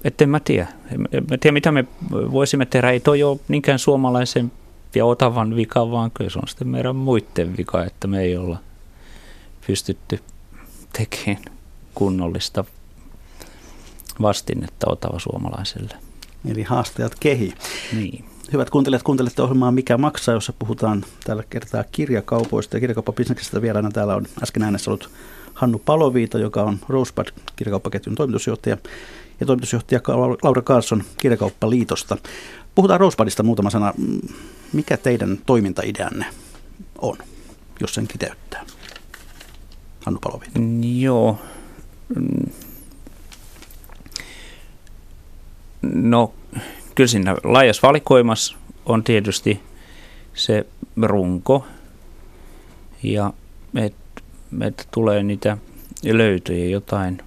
etten mä tiedä. En mä tiedä, mitä me voisimme tehdä. Ei toi ole niinkään suomalaisen ja Otavan vika, vaan kyllä se on sitten meidän muiden vika, että me ei olla pystytty tekemään kunnollista vastinnetta Otava suomalaiselle. Eli haastajat kehi. Niin. Hyvät kuuntelijat, kuuntelette ohjelmaa Mikä maksaa, jossa puhutaan tällä kertaa kirjakaupoista ja kirjakauppabisneksestä. Vieraana täällä on äsken äänessä ollut Hannu Paloviita, joka on Rosebud kirjakauppaketjun toimitusjohtaja, ja toimitusjohtaja Laura Karlsson Kirjakauppaliitosta. Puhutaan Rosebudista muutama sana. Mikä teidän toimintaideanne on, jos sen kiteyttää? Hannu Paloviita. Joo. No, kyllä siinä laajassa valikoimassa on tietysti se runko, ja että et tulee niitä löytöjä jotain,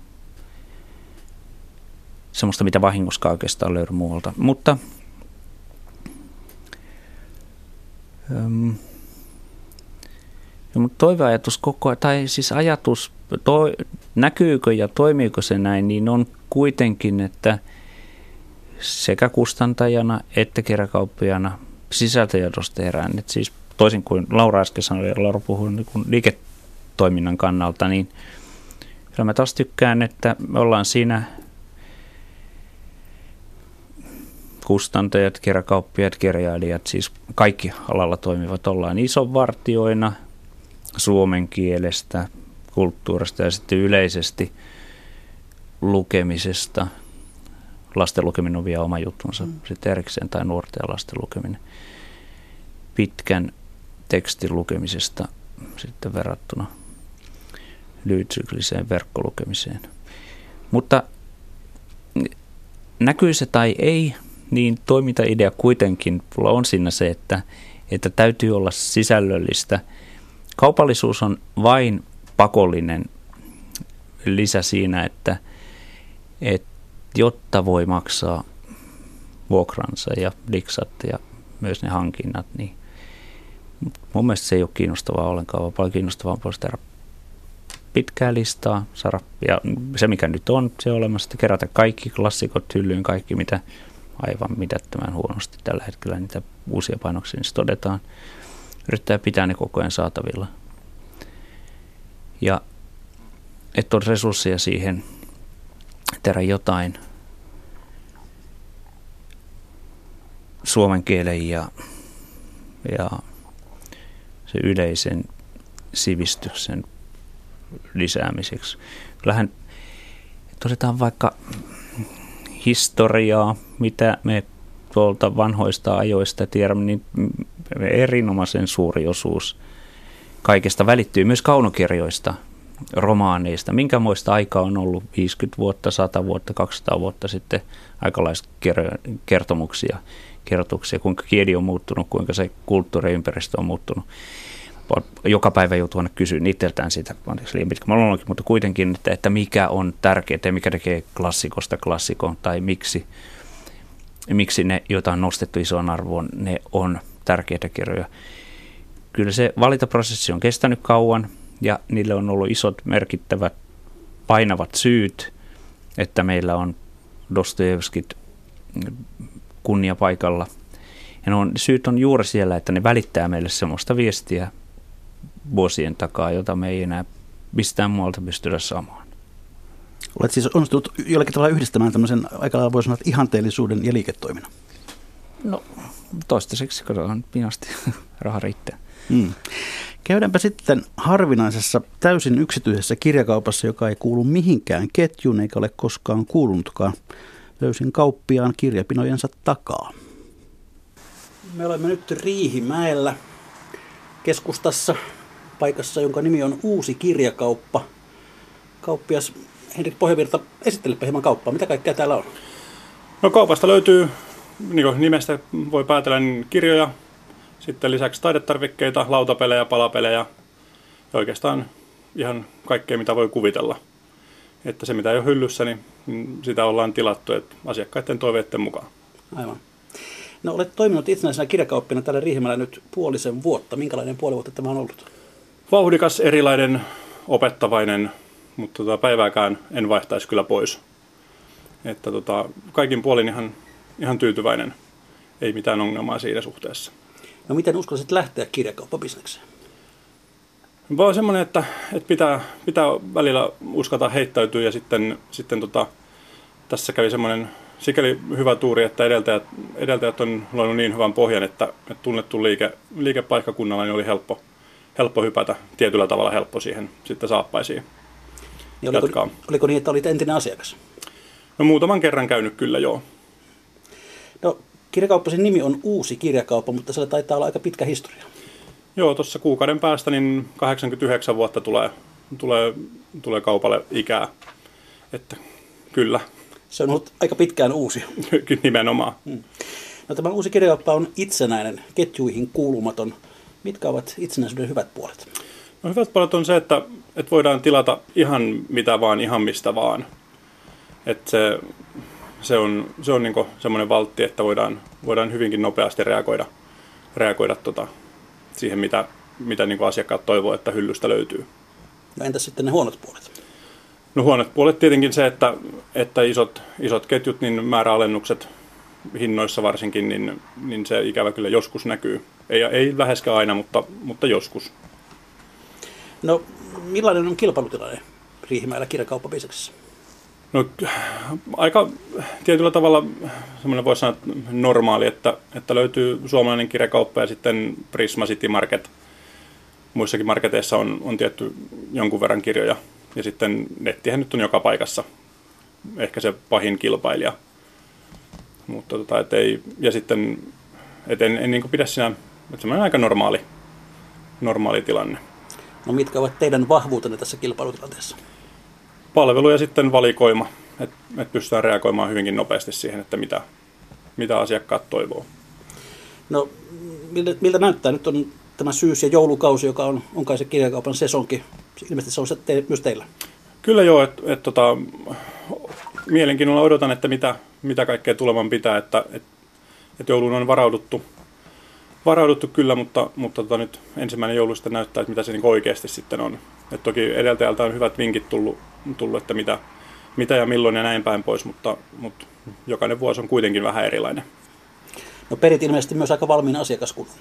semmoista mitä vahingossa oikeastaan löydy muualta. Mutta äm, ja toiveajatus koko ajan, tai siis ajatus, to, näkyykö ja toimiiko se näin, niin on kuitenkin, että sekä kustantajana että kirjakauppiana sisältöjadosta herään. Et siis toisin kuin Laura äsken sanoi, Laura puhui niin liiketoiminnan kannalta, niin kyllä mä taas tykkään, että me ollaan siinä kustantajat, kirjakauppiaat, kirjailijat, siis kaikki alalla toimivat, ollaan isonvartioina suomen kielestä, kulttuurista ja sitten yleisesti lukemisesta. Lasten lukeminen on vielä oma juttunsa mm. sitten erikseen, tai nuorten ja lasten lukeminen. Pitkän tekstin lukemisesta sitten verrattuna lyhytsykliseen verkkolukemiseen. Mutta näkyy se tai ei, niin toimintaidea kuitenkin mulla on siinä se, että, että täytyy olla sisällöllistä. Kaupallisuus on vain pakollinen lisä siinä, että, että jotta voi maksaa vuokransa ja diksat ja myös ne hankinnat, niin mun mielestä se ei ole kiinnostavaa ollenkaan, vaan paljon kiinnostavaa voisi tehdä pitkää listaa, saada, ja se mikä nyt on, se on olemassa, että kerätä kaikki klassikot hyllyyn, kaikki mitä aivan mitättömän huonosti tällä hetkellä niitä uusia painoksia, niin todetaan, yrittää pitää ne koko ajan saatavilla. Ja että on resursseja siihen tehdä jotain suomen kielen ja, ja se yleisen sivistyksen lisäämiseksi. Kyllähän otetaan vaikka historiaa, mitä me tuolta vanhoista ajoista tiedämme, niin erinomaisen suuri osuus kaikesta välittyy myös kaunokirjoista. Romaaneista. Minkämoista aikaa on ollut viisikymmentä vuotta, sata vuotta, kaksisataa vuotta sitten aikalaiskirjoituksia, kertomuksia, kuinka kieli on muuttunut, kuinka se kulttuuriympäristö on muuttunut. Joka päivä joutuu aina kysyä itseltään siitä, anteeksi liian pitkä monologi, mutta kuitenkin, että, että mikä on tärkeää ja mikä tekee klassikosta klassikon tai miksi, miksi ne, joita on nostettu isoon arvoon, ne on tärkeitä kirjoja. Kyllä se valintaprosessi on kestänyt kauan. Ja niille on ollut isot, merkittävät, painavat syyt, että meillä on Dostojevskit kunnia paikalla. Ja ne on, syyt on juuri siellä, että ne välittää meille sellaista viestiä vuosien takaa, jota me ei enää mistään muualta pystytä saamaan. Olet siis onnistunut jollakin tavalla yhdistämään tämmöisen aikalailla, voi sanoa, ihanteellisuuden ja liiketoiminnan? No toistaiseksi, katsotaan pinasti, raha riittää. Mm. Käydäänpä sitten harvinaisessa täysin yksityisessä kirjakaupassa, joka ei kuulu mihinkään ketjuun eikä ole koskaan kuulunutkaan. Löysin kauppiaan kirjapinojensa takaa. Me olemme nyt Riihimäellä keskustassa paikassa, jonka nimi on Uusi Kirjakauppa. Kauppias Henrik Pohjavirta, esittelepä hieman kauppaa. Mitä kaikkea täällä on? No, kaupasta löytyy, niin kuin nimestä voi päätellä, niin kirjoja, sitten lisäksi taidetarvikkeita, lautapelejä, palapelejä ja oikeastaan ihan kaikkea, mitä voi kuvitella. Että se, mitä ei ole hyllyssä, niin sitä ollaan tilattu että asiakkaiden toiveiden mukaan. Aivan. No, olet toiminut itsenäisenä kirjakauppina täällä Riihimäellä nyt puolisen vuotta. Minkälainen puoli vuotta tämä on ollut? Vauhdikas, erilainen, opettavainen, mutta tota päivääkään en vaihtaisi kyllä pois. Että tota, kaikin puolin ihan, ihan tyytyväinen. Ei mitään ongelmaa siinä suhteessa. No, miten uskalsit lähteä kirjakauppabisnekseen? Vaan semmoinen, että, että pitää, pitää välillä uskata heittäytyä ja sitten, sitten tota, tässä kävi semmoinen sikäli hyvä tuuri, että edeltäjät, edeltäjät on luonut niin hyvän pohjan, että, että tunnettu liike, liikepaikkakunnalla niin oli helppo, helppo hypätä, tietyllä tavalla helppo siihen sitten saappaisiin. Niin oliko, oliko niin, että olit entinen asiakas? No, muutaman kerran käynyt kyllä, joo. No, kirjakauppasi nimi on Uusi Kirjakauppa, mutta sillä taitaa olla aika pitkä historia. Joo, tuossa kuukauden päästä niin kahdeksankymmentäyhdeksän vuotta tulee, tulee, tulee kaupalle ikää, että kyllä. Se on ollut aika pitkään uusi. Kyllä, nimenomaan. Hmm. No, tämä Uusi Kirjakauppa on itsenäinen, ketjuihin kuulumaton. Mitkä ovat itsenäisyyden hyvät puolet? No, hyvät puolet on se, että, että voidaan tilata ihan mitä vaan, ihan mistä vaan. Että se, se on, se on niin kuin semmoinen valtti, että voidaan, voidaan hyvinkin nopeasti reagoida, reagoida tuota, siihen, mitä, mitä niin kuin asiakkaat toivoo, että hyllystä löytyy. No, entäs sitten ne huonot puolet? No, huonot puolet tietenkin se, että, että isot, isot ketjut, niin määräalennukset hinnoissa varsinkin, niin, niin se ikävä kyllä joskus näkyy. Ei, ei läheskään aina, mutta, mutta joskus. No, millainen on kilpailutilanne Riihimäellä kirjakauppabisneksessä? No, aika tietyllä tavalla semmoinen voisi sanoa normaali, että, että löytyy Suomalainen Kirjakauppa ja sitten Prisma City Market. Muissakin marketeissa on, on tietty jonkun verran kirjoja. Ja sitten nettihän nyt on joka paikassa, ehkä se pahin kilpailija. Mutta tota, et ei, ja sitten et en, en niin pidä siinä, että semmoinen aika normaali, normaali tilanne. No, mitkä ovat teidän vahvuutenne tässä kilpailutilanteessa? Palvelu ja sitten valikoima, että et pystytään reagoimaan hyvinkin nopeasti siihen, että mitä, mitä asiakkaat toivoo. No, miltä, miltä näyttää? Nyt on tämä syys- ja joulukausi, joka on, on kai se kirjakaupan sesonki. Ilmeisesti se on se te- myös teillä. Kyllä joo, että et, tota, mielenkiinnolla odotan, että mitä, mitä kaikkea tulevan pitää, että et, et jouluun on varauduttu, varauduttu kyllä, mutta, mutta tota, nyt ensimmäinen joulu sitten näyttää, että mitä se niinku oikeasti sitten on. Et toki edeltäjältä on hyvät vinkit tullut, tullut että mitä, mitä ja milloin ja näin päin pois, mutta, mutta jokainen vuosi on kuitenkin vähän erilainen. No, perit ilmeisesti myös aika valmiin asiakaskunnan.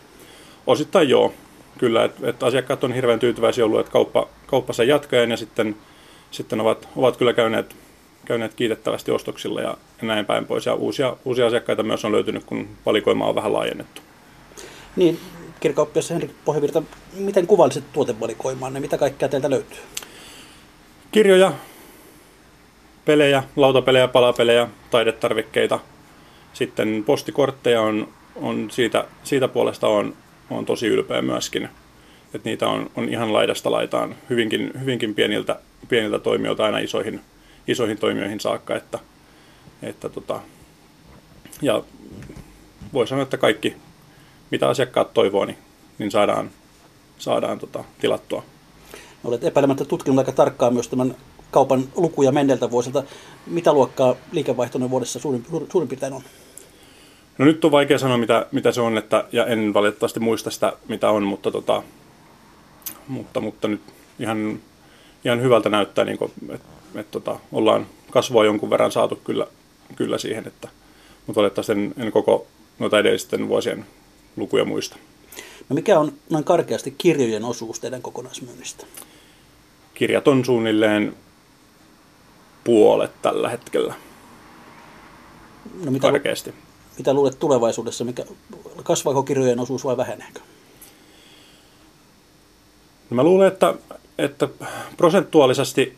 Osittain joo, kyllä, että et asiakkaat on hirveän tyytyväisiä ollut, että kauppa, kauppassa jatkaen ja sitten, sitten ovat, ovat kyllä käyneet, käyneet kiitettävästi ostoksilla ja näin päin pois. Ja uusia, uusia asiakkaita myös on löytynyt, kun valikoimaa on vähän laajennettu. Niin, kirjakauppias Henrik Pohjavirta, miten kuvailisit tuotevalikoimaanne? Mitä kaikkea teiltä löytyy? Kirjoja, pelejä, lautapelejä, palapelejä, taidetarvikkeita. Sitten postikortteja on, on siitä, siitä puolesta on, on tosi ylpeä myöskin. Et niitä on, on ihan laidasta laitaan hyvinkin, hyvinkin pieniltä, pieniltä toimijoilta aina isoihin, isoihin toimijoihin saakka. Että, että tota, ja voi sanoa, että kaikki mitä asiakkaat toivoo, niin, niin saadaan, saadaan tota, tilattua. No, olet epäilemättä tutkinut aika tarkkaan myös tämän kaupan lukuja menneiltä vuosilta. Mitä luokkaa liikevaihtoinen vuodessa suurin, suurin piirtein on? No, nyt on vaikea sanoa, mitä, mitä se on, että, ja en valitettavasti muista sitä, mitä on, mutta, tota, mutta, mutta nyt ihan, ihan hyvältä näyttää, niin että et, tota, ollaan kasvua jonkun verran saatu kyllä, kyllä siihen, että, mutta valitettavasti en, en koko noita edellisten vuosien lukuja muista. No, mikä on noin karkeasti kirjojen osuus teidän kokonaismyynnistä? Kirjat on suunnilleen puolet tällä hetkellä. No, mitä karkeasti. Lu- mitä luulet tulevaisuudessa? Mikä, kasvaako kirjojen osuus vai väheneekö? No, mä luulen, että, että prosentuaalisesti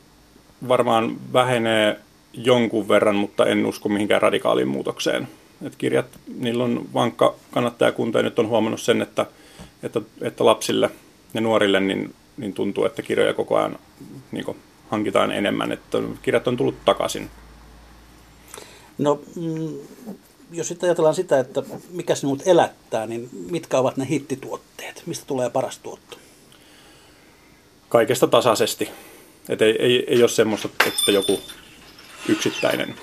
varmaan vähenee jonkun verran, mutta en usko mihinkään radikaaliin muutokseen. Et kirjat, niillä on vankka kannattajakunta ja nyt on huomannut sen, että, että, että lapsille ja nuorille niin niin tuntuu, että kirjoja koko ajan niin kuin hankitaan enemmän, että kirjat on tullut takaisin. No, jos sitten ajatellaan sitä, että mikä sinut elättää, niin mitkä ovat ne hittituotteet? Mistä tulee paras tuotto? Kaikesta tasaisesti. Et ei, ei, ei ole semmoista, että joku yksittäinen.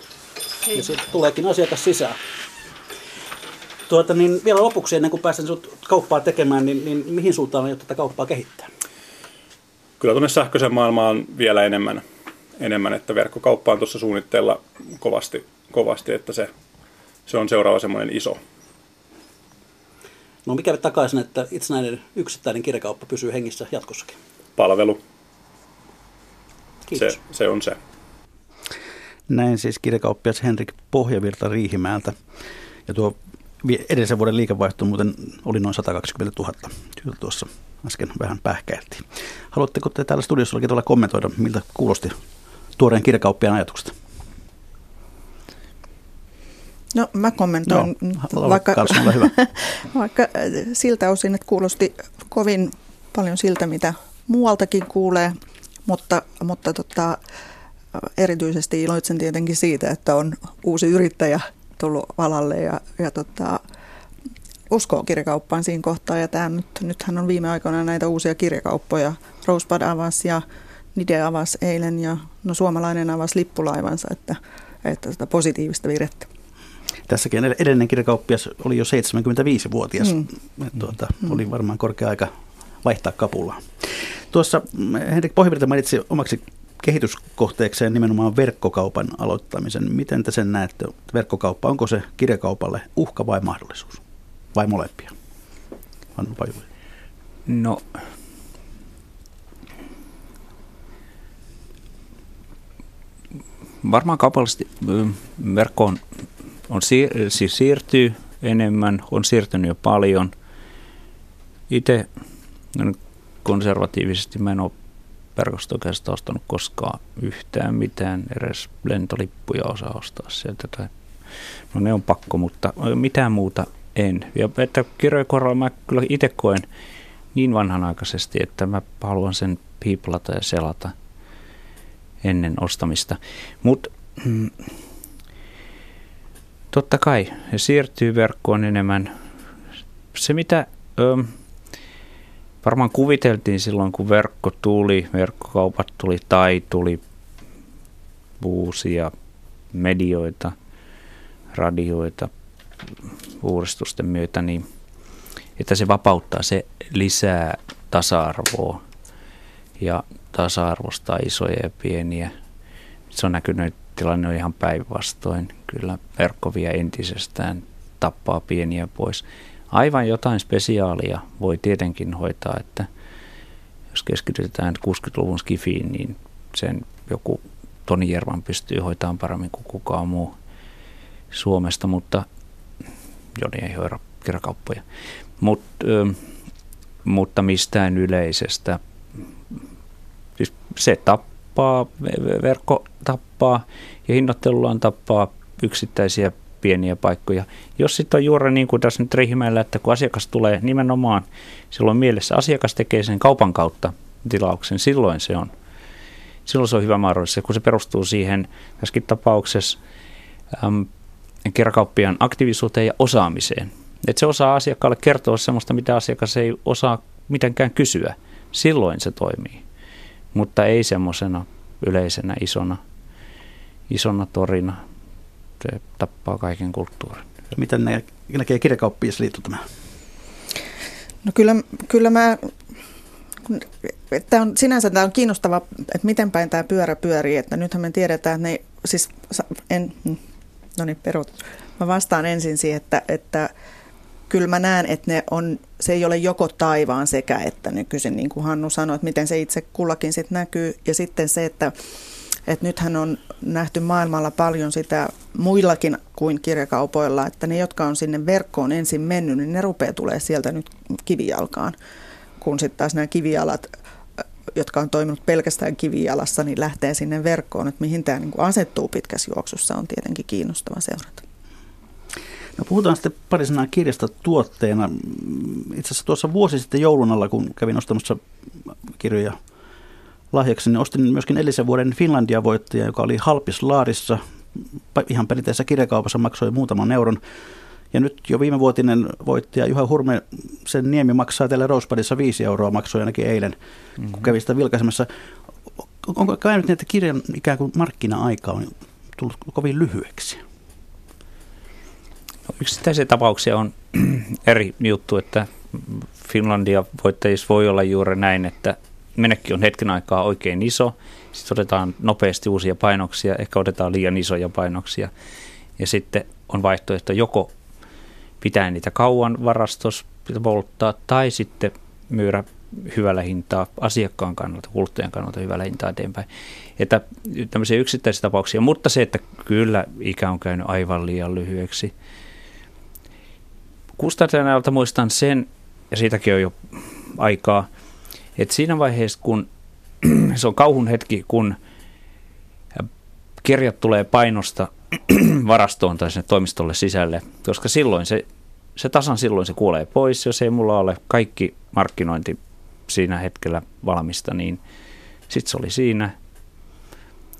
Ja sitten tuleekin asiakas sisään. Tuota, niin vielä lopuksi, ennen kuin pääsen sinut kauppaa tekemään, niin, niin mihin suuntaan on jo tätä kauppaa kehittää? Kyllä tuonne sähköisen maailmaan vielä enemmän, enemmän että verkkokauppa on tuossa suunnitteilla kovasti, kovasti että se, se on seuraava semmoinen iso. No mikä takaisin, että itsenäinen yksittäinen kirjakauppa pysyy hengissä jatkossakin? Palvelu. Kiitos. Se, se on se. Näin siis kirjakauppias Henrik Pohjavirta Riihimäeltä. Ja tuo edellisen vuoden liikevaihto muuten oli noin sata kaksikymmentätuhatta, jota tuossa äsken vähän pähkäiltiin. Haluatteko te täällä studiossa tuolla kommentoida, miltä kuulosti tuoreen kirjakauppiaan ajatuksesta? No mä kommentoin, no, vaikka, Karlsson, hyvä. vaikka siltä osin, että kuulosti kovin paljon siltä, mitä muualtakin kuulee, mutta, mutta tota, erityisesti iloitsen tietenkin siitä, että on uusi yrittäjä tullut alalle ja, ja tota, uskoo kirjakauppaan siinä kohtaa. Ja tämä nyt, nythän on viime aikoina näitä uusia kirjakauppoja. Rosebud avasi ja Nide avasi eilen ja no, Suomalainen avasi lippulaivansa, että, että sitä positiivista virettä. Tässäkin edellinen kirjakauppias oli jo seitsemänkymmentäviisivuotias. Mm. Tuota, oli varmaan korkea aika vaihtaa kapulaa. Tuossa Henrik Pohjavirta mainitsi omaksi kehityskohteekseen nimenomaan verkkokaupan aloittamisen. Miten te sen näette? Verkkokauppa, onko se kirjakaupalle uhka vai mahdollisuus? Vai molempia? Hannu Paloviita. No, varmaan kaupallisesti verkkoon on siir- siis siirtyy enemmän, on siirtynyt jo paljon. Itse konservatiivisesti mä en ole verkosta oikeastaan ostanut koskaan yhtään mitään, edes lentolippuja osaa ostaa sieltä. Tai no ne on pakko, mutta mitään muuta en. Ja että kirjojen kohdalla mä kyllä itse koen niin vanhanaikaisesti, että mä haluan sen piiplata ja selata ennen ostamista. Mutta totta kai se siirtyy verkkoon enemmän. Se mitä... Ö, Varmaan kuviteltiin silloin, kun verkko tuli, verkkokaupat tuli tai tuli uusia medioita, radioita uudistusten myötä, niin että se vapauttaa, se lisää tasa-arvoa ja tasa-arvosta isoja ja pieniä. Se on näkynyt, että tilanne on ihan päinvastoin. Kyllä verkko vie entisestään, tappaa pieniä pois. Aivan jotain spesiaalia voi tietenkin hoitaa, että jos keskitytään kuusikymmentäluvun skifiin, niin sen joku Toni Jervan pystyy hoitamaan paremmin kuin kukaan muu Suomesta, mutta Joni ei hoida kirjakauppoja. Mut, ö, mutta mistään yleisestä. Siis se tappaa, verkko tappaa ja hinnoittelullaan tappaa yksittäisiä pieniä paikkoja. Jos sitten on juuri niin kuin tässä nyt Riihimäellä, että kun asiakas tulee nimenomaan, silloin mielessä asiakas tekee sen kaupan kautta tilauksen, silloin se on, silloin se on hyvä mahdollista, kun se perustuu siihen tässäkin tapauksessa äm, kirjakauppiaan aktiivisuuteen ja osaamiseen. Että se osaa asiakkaalle kertoa sellaista, mitä asiakas ei osaa mitenkään kysyä. Silloin se toimii, mutta ei semmoisena yleisenä isona, isona torina. Se tappaa kaiken kulttuurin. Miten nä- näkee kirjakauppiasliitto tämä? No kyllä, kyllä mä, että on, sinänsä tämä on kiinnostava, että miten päin tämä pyörä pyörii, että nythän me tiedetään, että ne, siis, en, no niin, perut. Mä vastaan ensin siihen, että, että kyllä mä näen, että ne on, se ei ole joko taivaan sekä, että nykyisin, niin kuin Hannu sanoi, että miten se itse kullakin sitten näkyy, ja sitten se, että Et nythän on nähty maailmalla paljon sitä muillakin kuin kirjakaupoilla, että ne, jotka on sinne verkkoon ensin mennyt, niin ne rupeaa tulemaan sieltä nyt kivijalkaan. Kun sitten taas nämä kivijalat, jotka on toiminut pelkästään kivijalassa, niin lähtee sinne verkkoon. Että mihin tämä niin kuin asettuu pitkässä juoksussa on tietenkin kiinnostava seurata. No, No puhutaan sitten pari sanaa kirjasta tuotteena. Itse asiassa tuossa vuosi sitten joulun alla, kun kävin ostamassa kirjoja lahjaksi, niin ostin myöskin edellisen vuoden Finlandia-voittaja, joka oli halpislaarissa. Ihan perinteisessä kirjakaupassa maksoi muutaman euron. Ja nyt jo viimevuotinen voittaja Juha Hurme, sen Niemi maksaa täällä Rosebudissa viisi euroa, maksoi ainakin eilen, mm-hmm. kun kävi sitä vilkaisemassa. Onko käynyt niin, että kirjan ikään kuin markkina-aika on tullut kovin lyhyeksi? No, yksittäisiä tapauksia on eri juttu, että Finlandia-voittajissa voi olla juuri näin, että menekki on hetken aikaa oikein iso, sitten otetaan nopeasti uusia painoksia, ehkä otetaan liian isoja painoksia ja sitten on vaihtoehto joko pitää niitä kauan varastossa, polttaa tai sitten myydä hyvällä hintaa asiakkaan kannalta, kuluttajan kannalta hyvällä hintaa eteenpäin. Että tämmöisiä yksittäisiä tapauksia, mutta se, että kyllä ikä on käynyt aivan liian lyhyeksi. Kustantajalta muistan sen, ja siitäkin on jo aikaa, että siinä vaiheessa, kun se on kauhun hetki, kun kirjat tulee painosta varastoon tai sinne toimistolle sisälle, koska silloin se, se tasan silloin se kuolee pois, jos ei mulla ole kaikki markkinointi siinä hetkellä valmista, niin sitten se oli siinä.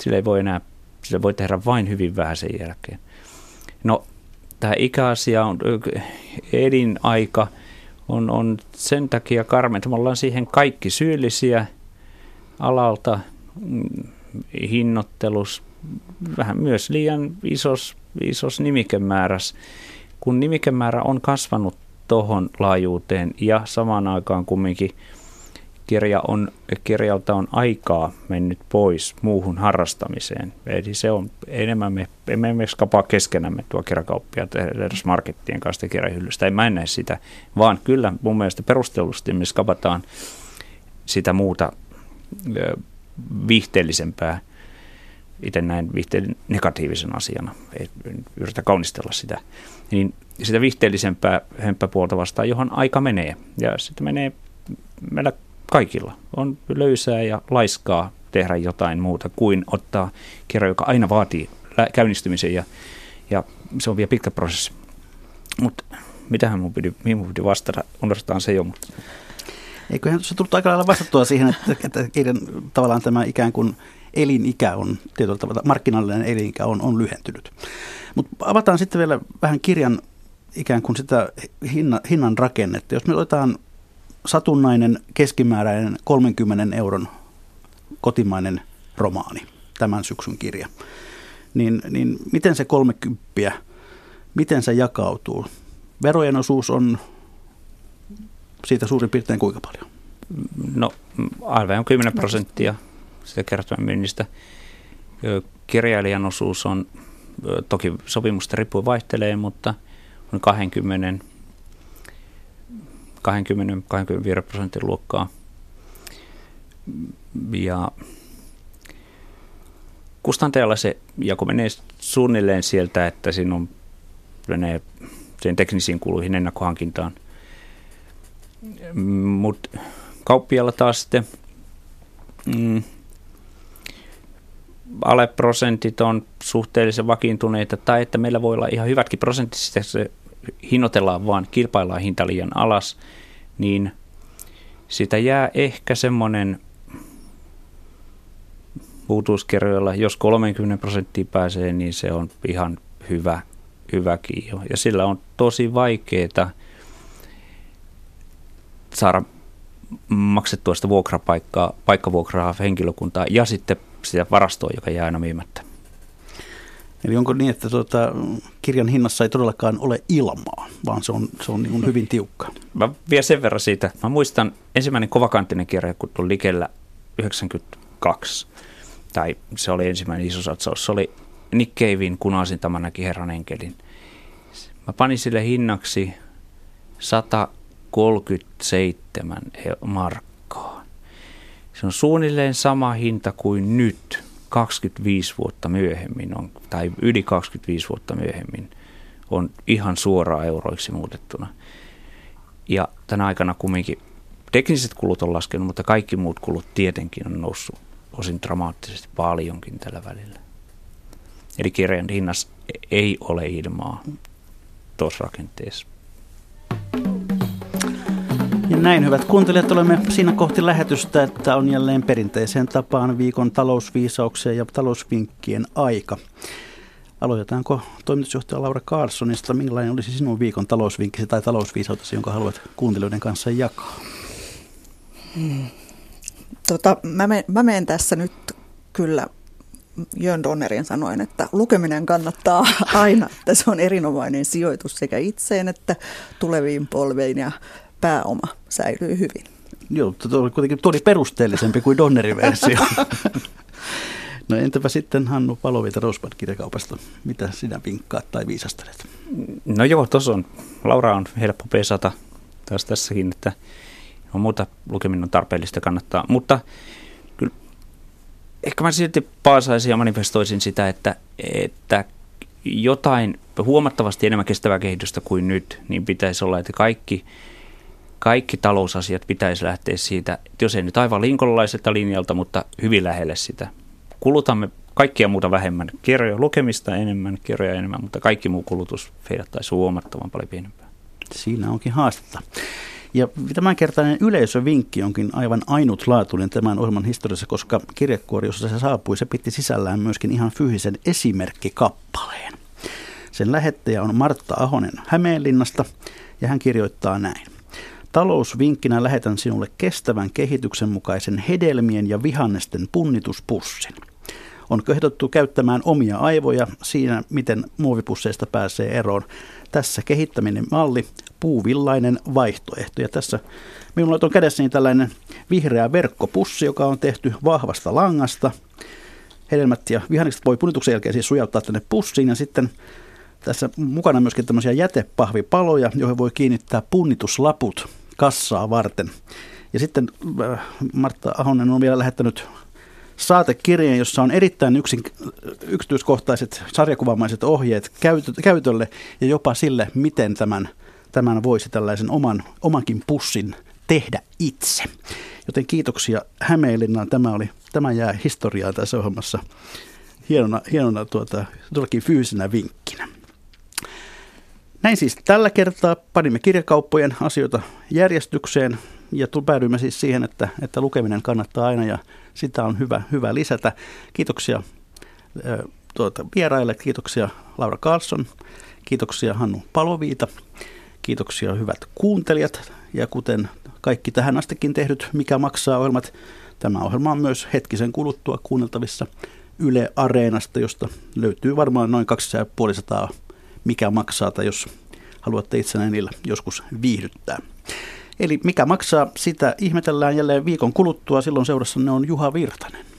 Sillä ei voi enää, sillä voi tehdä vain hyvin vähän sen jälkeen. No, tämä ikäasia on elinaika. On, on sen takia karme, että me ollaan siihen kaikki syyllisiä alalta, hinnoittelus, vähän myös liian isos, isos nimikemääräs. Kun nimikemäärä on kasvanut tohon laajuuteen ja samaan aikaan kumminkin kirja on, kirjalta on aikaa mennyt pois muuhun harrastamiseen. Eli se on enemmän, me emme esimerkiksi kapaa keskenämme tuo kirjakauppia edes markettien kanssa kirjahyllystä. En mä näe sitä, vaan kyllä mun mielestä perustellusti me kapataan sitä muuta viihteellisempää. Itse näin viihteen negatiivisen asiana, ei yritä kaunistella sitä, niin sitä viihteellisempää hömppäpuolta vastaan, johon aika menee. Ja sitä menee meillä kaikilla. On löysää ja laiskaa tehdä jotain muuta kuin ottaa kirja, joka aina vaatii käynnistymisen ja, ja se on vielä pitkä prosessi. Mutta mitähän mun piti, mihin mun piti vastata, unohdetaan se jo, mutta... Eiköhän se tullut aika lailla vastattua siihen, että, että kirjan tavallaan tämä ikään kuin elinikä on, tietyllä tavalla markkinallinen elinikä on, on lyhentynyt. Mutta avataan sitten vielä vähän kirjan ikään kuin sitä hinna, hinnan rakennetta. Jos me otetaan satunnainen, keskimääräinen kolmenkymmenen euron kotimainen romaani, tämän syksyn kirja, niin, niin miten se kolmekymppiä, miten se jakautuu? Verojen osuus on... Siitä suurin piirtein kuinka paljon? No aivan kymmenen prosenttia sitä kertoman myynnistä. Kirjailijan osuus on, toki sopimusta riippuen vaihtelee, mutta on kaksikymmentä kaksikymmentäviisi prosentin luokkaa. Ja kustantajalla se jako menee suunnilleen sieltä, että siinä on, menee sen teknisiin kuluihin ennakkohankintaan. Mut kauppialla taas sitten mm, aleprosentit on suhteellisen vakiintuneita, tai että meillä voi olla ihan hyvätkin prosentit, sitä se hinnoitellaan vaan, kilpaillaan hinta liian alas, niin sitä jää ehkä semmoinen uutuuskirjoilla, jos kolmekymmentä prosenttia pääsee, niin se on ihan hyvä, hyväkin jo. Ja sillä on tosi vaikeaa saada maksettua sitä vuokrapaikkaa, paikkavuokraa, henkilökuntaa ja sitten sitä varastoa, joka jää aina myymättä. Eli onko niin, että tuota, kirjan hinnassa ei todellakaan ole ilmaa, vaan se on, se on niin kuin hyvin tiukka? Mä vielä sen verran siitä. Mä muistan ensimmäinen kovakanttinen kirja, kun tuli Likellä yhdeksänkymmentäkaksi, tai se oli ensimmäinen iso satsaus. Se oli Nick Cavein Kunaisin tämä näki Herran enkelin. Mä panin sille hinnaksi sata kolmekymmentäseitsemän markkaa. Se on suunnilleen sama hinta kuin nyt, kaksikymmentäviisi vuotta myöhemmin, on, tai yli kaksikymmentäviisi vuotta myöhemmin, on ihan suoraan euroiksi muutettuna. Ja tänä aikana kumminkin tekniset kulut on laskenut, mutta kaikki muut kulut tietenkin on noussut osin dramaattisesti paljonkin tällä välillä. Eli kirjan hinnassa ei ole ilmaa. tuossa rakenteessa. Ja näin, hyvät kuuntelijat, olemme siinä kohti lähetystä, että on jälleen perinteiseen tapaan viikon talousviisaukseen ja talousvinkkien aika. Aloitetaanko toimitusjohtaja Laura Karlssonista? Minkälainen olisi sinun viikon talousvinkkisi tai talousviisautesi, jonka haluat kuuntelijoiden kanssa jakaa? Hmm. Tota, mä, men, mä menen tässä nyt kyllä Jörn Donnerin sanoin, että lukeminen kannattaa aina. Että se on erinomainen sijoitus sekä itseen että tuleviin polveihin ja pääoma säilyy hyvin. Joo, tuo oli kuitenkin tuo oli perusteellisempi kuin Donnerin versio. No entäpä sitten Hannu Paloviita Rosebud-kirjakaupasta? Mitä sinä vinkkaat tai viisastelet? No joo, tuossa on. Laura on helppo pesata taas tässäkin, että no, muuta lukeminen on tarpeellista kannattaa. Mutta kyllä ehkä mä silti paasaisin ja manifestoisin sitä, että, että jotain huomattavasti enemmän kestävää kehitystä kuin nyt, niin pitäisi olla, että kaikki... Kaikki talousasiat pitäisi lähteä siitä, että jos ei nyt aivan linkolaiselta linjalta, mutta hyvin lähelle sitä. Kulutamme kaikkia muuta vähemmän. Kirjoja lukemista enemmän, kirjoja enemmän, mutta kaikki muu kulutus feidattaisiin huomattavan paljon pienempää. Siinä onkin haastetta. Ja tämänkertainen yleisövinkki onkin aivan ainutlaatuinen tämän ohjelman historiassa, koska kirjekuori, jossa se saapui, se piti sisällään myöskin ihan fyysisen esimerkkikappaleen. Sen lähettäjä on Martta Ahonen Hämeenlinnasta ja hän kirjoittaa näin. Talousvinkkinä lähetän sinulle kestävän kehityksen mukaisen hedelmien ja vihannesten punnituspussin. On kehotettu käyttämään omia aivoja siinä, miten muovipusseista pääsee eroon. Tässä kehittäminen malli, puuvillainen vaihtoehto. Ja tässä minulla on kädessäni tällainen vihreä verkkopussi, joka on tehty vahvasta langasta. Hedelmät ja vihannekset voi punnituksen jälkeen siis sujauttaa tänne pussiin ja sitten... Tässä mukana myöskin tämmöisiä jätepahvipaloja, joihin voi kiinnittää punnituslaput kassaa varten. Ja sitten Martta Ahonen on vielä lähettänyt saatekirjeen, jossa on erittäin yksin, yksityiskohtaiset sarjakuvamaiset ohjeet käytölle ja jopa sille, miten tämän, tämän voisi tällaisen oman, omankin pussin tehdä itse. Joten kiitoksia Hämeenlinnaan. Tämä, oli, tämä jää historiaan tässä ohjelmassa hienona, hienona tuota, todellakin fyysisenä vinkkinä. Näin siis tällä kertaa panimme kirjakauppojen asioita järjestykseen ja päädyimme siis siihen, että, että lukeminen kannattaa aina ja sitä on hyvä, hyvä lisätä. Kiitoksia tuota, vieraille, kiitoksia Laura Karlsson, kiitoksia Hannu Paloviita, kiitoksia hyvät kuuntelijat ja kuten kaikki tähän astikin tehdyt Mikä maksaa -ohjelmat, tämä ohjelma on myös hetkisen kuluttua kuunneltavissa Yle Areenasta, josta löytyy varmaan noin kaksisataaviisikymmentä Mikä maksaa, tai jos haluatte itsenä niillä joskus viihdyttää. Eli Mikä maksaa, sitä ihmetellään jälleen viikon kuluttua. Silloin seurassanne on Juha Virtanen.